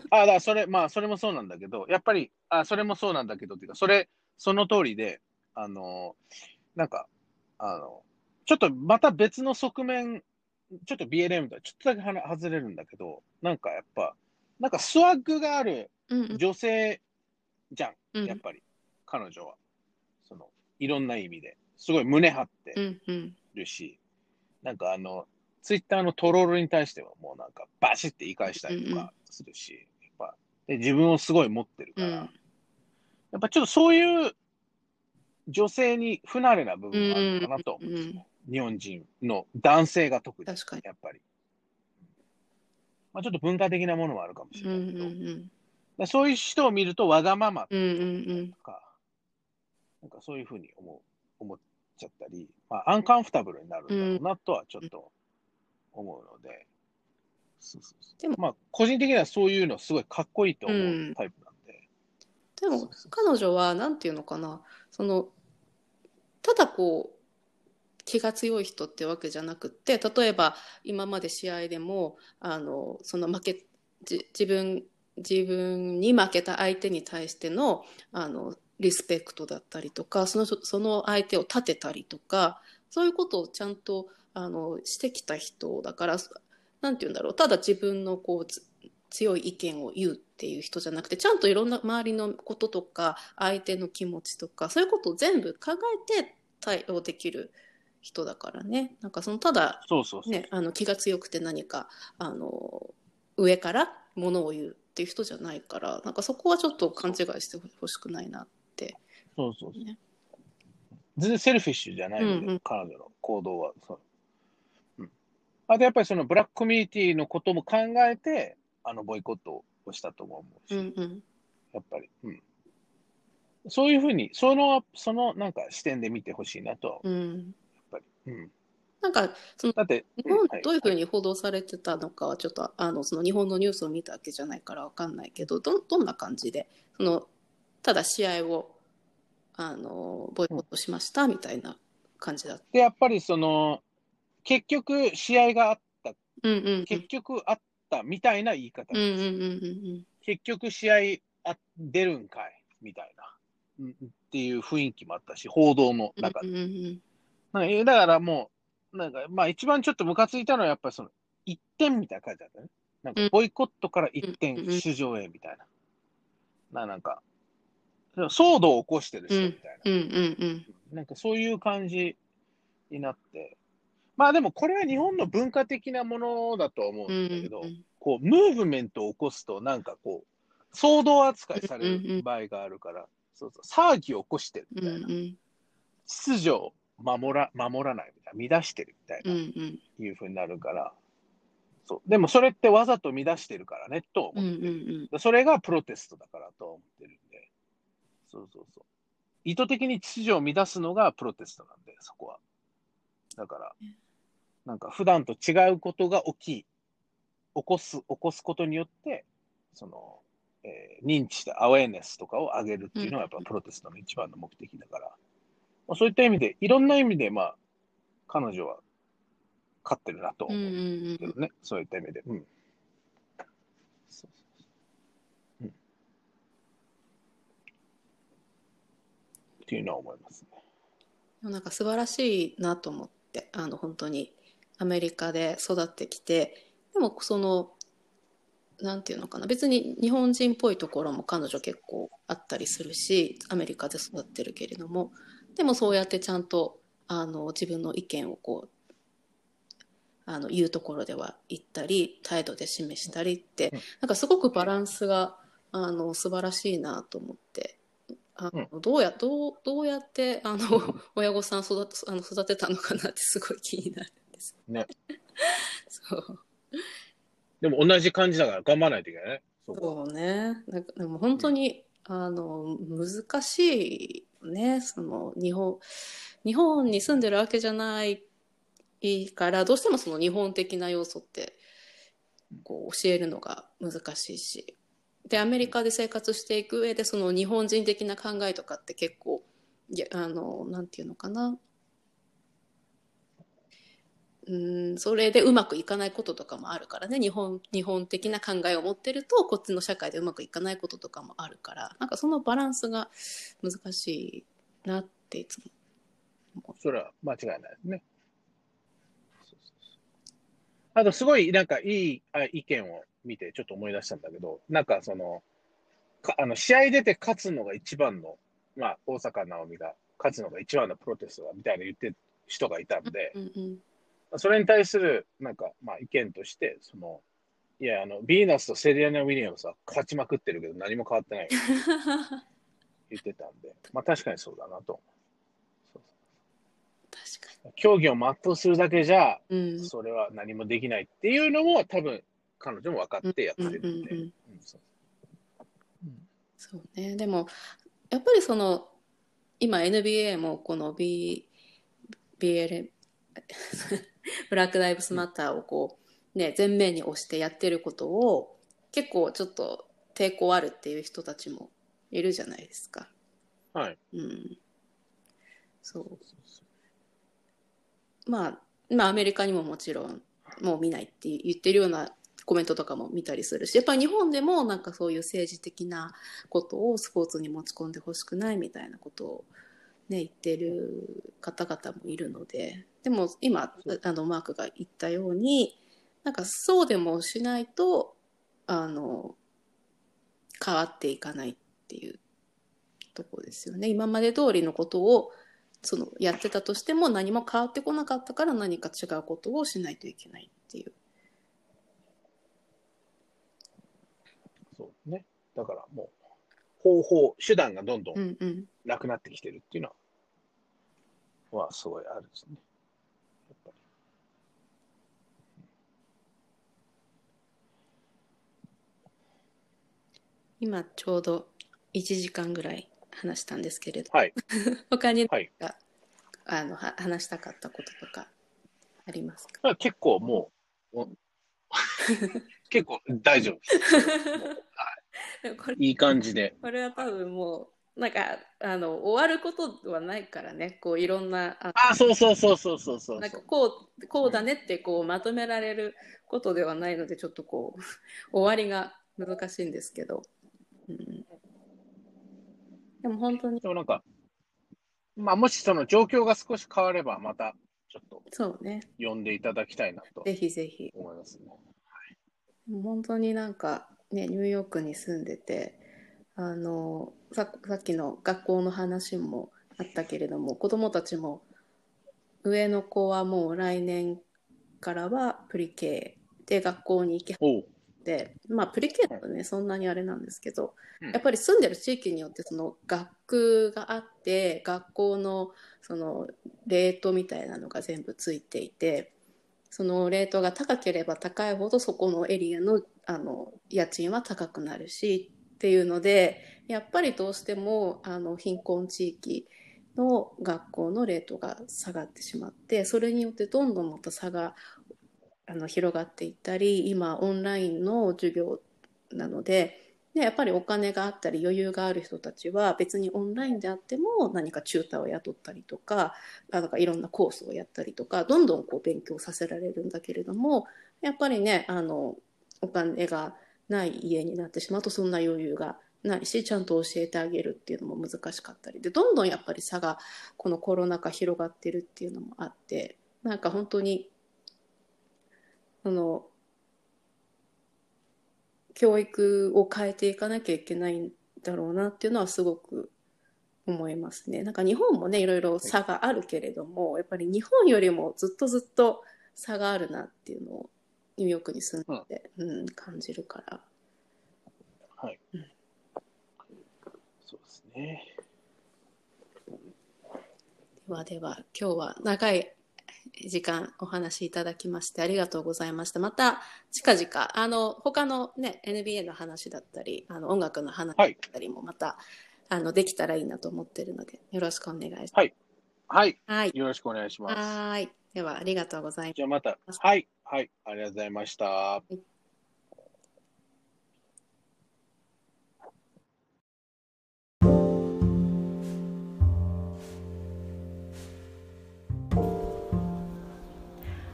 あだからそれまあそれもそうなんだけどやっぱりあそれもそうなんだけどっていうかそれその通りであのなんかあのちょっとまた別の側面ちょっと ビーエルエム とはちょっとだけ外れるんだけどなんかやっぱなんかスワッグがある女性じゃん、うんうん、やっぱり彼女はそのいろんな意味ですごい胸張ってるし、うんうん、なんかあのツイッターのトロールに対してはもうなんかバシッて言い返したりとかするし、うんうん、やっぱで自分をすごい持ってるから、うん、やっぱちょっとそういう女性に不慣れな部分があるのかなと思うんですね、うんうん、日本人の男性が特にやっぱり、まあ、ちょっと文化的なものもあるかもしれないけど、うんうんうん、そういう人を見るとわがままとか、うんうん、なんかそういうふうに思う思っちゃったり、まあ、アンカンフタブルになるんだろうなとはちょっと、うんうん思うので、そうそうそうでもまあ個人的にはそういうのすごいかっこいいと思うタイプなんで、うん、でもそうそうそう彼女はなんていうのかなそのただこう気が強い人ってわけじゃなくって例えば今まで試合でもあのその負けじ自分自分に負けた相手に対してのあのリスペクトだったりとかそのその相手を立てたりとかそういうことをちゃんとあのしてきた人だからなんて言うんだろうただ自分のこう強い意見を言うっていう人じゃなくてちゃんといろんな周りのこととか相手の気持ちとかそういうことを全部考えて対応できる人だからねなんかそのただそうそうそう、ね、あの気が強くて何かあの上からものを言うっていう人じゃないからなんかそこはちょっと勘違いしてほしくないなってそうそうそう、ね、全然セルフィッシュじゃないので、うんうん、彼女の行動はそうあとやっぱりそのブラックコミュニティのことも考えてあのボイコットをしたと思うし、うんうん、やっぱり、うん、そういうふうにそのそのなんか視点で見てほしいなと、うん、やっぱり、うん、なんかそのだって日本どういうふうに報道されてたのかはちょっと、はい、あのその日本のニュースを見たわけじゃないからわかんないけど ど, どんな感じでそのただ試合をあのボイコットしましたみたいな感じだった。でやっぱりその結局試合があった、うんうんうん、結局あったみたいな言い方です、うんうんうんうん、結局試合あ出るんかいみたいなっていう雰囲気もあったし、報道の中で、うんうんうん、だからもうなんか、まあ、一番ちょっとムカついたのはやっぱりそのいってんみたいな感じだったね。なんかボイコットからいってん主張へみたいな、うんうん、なんか騒動を起こしてる人みたいな、うんうんうんうん、なんかそういう感じになって、まあでもこれは日本の文化的なものだと思うんだけど、うんうん、こうムーブメントを起こすとなんかこう騒動扱いされる場合があるから、うんうん、そうそう騒ぎを起こしてるみたいな、うんうん、秩序を守ら、守らないみたいな、乱してるみたいな、うんうん、いう風になるから、そうでもそれってわざと乱してるからねと思って、うんうんうん、それがプロテストだからと思ってるんで、そうそうそう、意図的に秩序を乱すのがプロテストなんで、そこはだからなんか普段と違うことが起き起こす起こすことによってその、えー、認知でアウェーネスとかを上げるっていうのがやっぱプロテストの一番の目的だから、うんまあ、そういった意味でいろんな意味でまあ彼女は勝ってるなと思うけどね、うん、そういった意味で、うん、そうそうそう、うん、っていうのは思いますね。なんか素晴らしいなと思って、あの本当にアメリカで育ってきて、でもそのなんていうのかな、別に日本人っぽいところも彼女結構あったりするし、アメリカで育ってるけれども、でもそうやってちゃんとあの自分の意見をこうあの言うところでは言ったり態度で示したりってなんかすごくバランスがあの素晴らしいなと思って、あの どうや、どう、どうやってあの親御さん育て、あの育てたのかなってすごい気になるんですね。そうでも同じ感じだから頑張らないといけないね。そこそうね。なんかでも本当に、うん、あの難しいね。その日本日本に住んでるわけじゃないからどうしてもその日本的な要素ってこう教えるのが難しいし、でアメリカで生活していく上でその日本人的な考えとかって結構いやあのなんていうのかな。うん、それでうまくいかないこととかもあるからね、日本、日本的な考えを持ってるとこっちの社会でうまくいかないこととかもあるから、なんかそのバランスが難しいなっていつも思う。それは間違いないですね。そうそうそう、あとすごいなんかいい意見を見てちょっと思い出したんだけど、なんかそのかあの試合出て勝つのが一番の、まあ、大坂なおみが勝つのが一番のプロテストだみたいな言ってる人がいたんで、うんうんうん、それに対するなんかまあ意見として、そのいやあのビーナスとセリアナ・ウィリアムスは勝ちまくってるけど何も変わってないって言ってたんでまあ確かにそうだなと。そうそう確かに競技を全うするだけじゃそれは何もできないっていうのも多分彼女も分かってやってるんで、そうね。でもやっぱりその今 エヌビーエー もこの B ビーエルエムブラックライブスマターをこうね前面に押してやってることを結構ちょっと抵抗あるっていう人たちもいるじゃないですか。はい。うん。そう。まあ今アメリカにももちろんもう見ないって言ってるようなコメントとかも見たりするし、やっぱり日本でもなんかそういう政治的なことをスポーツに持ち込んでほしくないみたいなことをね言ってる方々もいるので。でも今あのマークが言ったようになんかそうでもしないとあの変わっていかないっていうところですよね。今まで通りのことをそのやってたとしても何も変わってこなかったから何か違うことをしないといけないっていう。そうね。だからもう方法手段がどんどんなくなってきてるっていうのは、うんうんはすごいあるですね。やっぱり今ちょうどいちじかんぐらい話したんですけれど、はい、他に何か、はい、あの話したかったこととかありますか？結構もう結構大丈夫です、はい、いい感じで。これは多分もうなんかあの終わることはないからね、こういろんなああそうそうそうそうそうそうなんかこうこうだねってこうまとめられることではないので、ちょっとこう終わりが難しいんですけど、うん、でも本当にでもなんか、まあ、もしその状況が少し変わればまたちょっとそうね呼んでいただきたいなと、ぜひぜひ思いますね。本当になんかね、ニューヨークに住んでて、あの さ, さっきの学校の話もあったけれども、子どもたちも上の子はもう来年からはプリケで学校に行き始めて、まあプリケだとねそんなにあれなんですけど、やっぱり住んでる地域によってその学区があって、学校のそのレートみたいなのが全部ついていて、そのレートが高ければ高いほどそこのエリアの、あの家賃は高くなるしっていうので、やっぱりどうしてもあの貧困地域の学校のレートが下がってしまって、それによってどんどんまた差があの広がっていったり、今オンラインの授業なので、ね、やっぱりお金があったり余裕がある人たちは別にオンラインであっても何かチューターを雇ったりとか、なんかいろんなコースをやったりとか、どんどんこう勉強させられるんだけれども、やっぱりね、あのお金がない家になってしまうとそんな余裕がないし、ちゃんと教えてあげるっていうのも難しかったりで、どんどんやっぱり差がこのコロナ禍広がってるっていうのもあって、なんか本当にあの教育を変えていかなきゃいけないんだろうなっていうのはすごく思いますね。なんか日本もね、いろいろ差があるけれども、やっぱり日本よりもずっとずっと差があるなっていうのをニューヨークに住んで、うんうん、感じるから。はい、うん。そうですね。ではでは、今日は長い時間お話しいただきましてありがとうございました。また近々あの他の、ね、エヌビーエー の話だったり、あの音楽の話だったりもまた、はい、あのできたらいいなと思っているので、よろしくお願いします。はい、はいはい、よろしくお願いします。はい、ではありがとうございます。じゃあまた、はいはい、ありがとうございました。はい。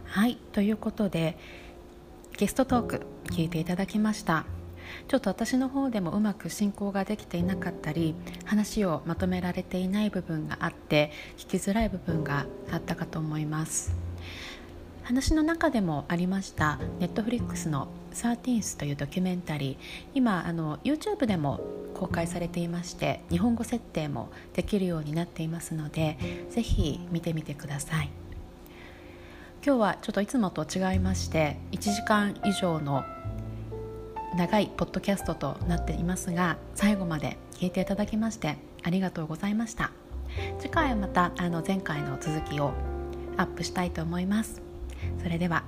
はい、ということでゲストトーク聞いていただきました。ちょっと私の方でもうまく進行ができていなかったり、話をまとめられていない部分があって聞きづらい部分があったかと思います。話の中でもありましたNetflixのサーティーンスというドキュメンタリー、今あの YouTube でも公開されていまして、日本語設定もできるようになっていますので、ぜひ見てみてください。今日はちょっといつもと違いましていちじかん以上の長いポッドキャストとなっていますが、最後まで聞いていただきましてありがとうございました。次回はまたあの前回の続きをアップしたいと思います。それでは。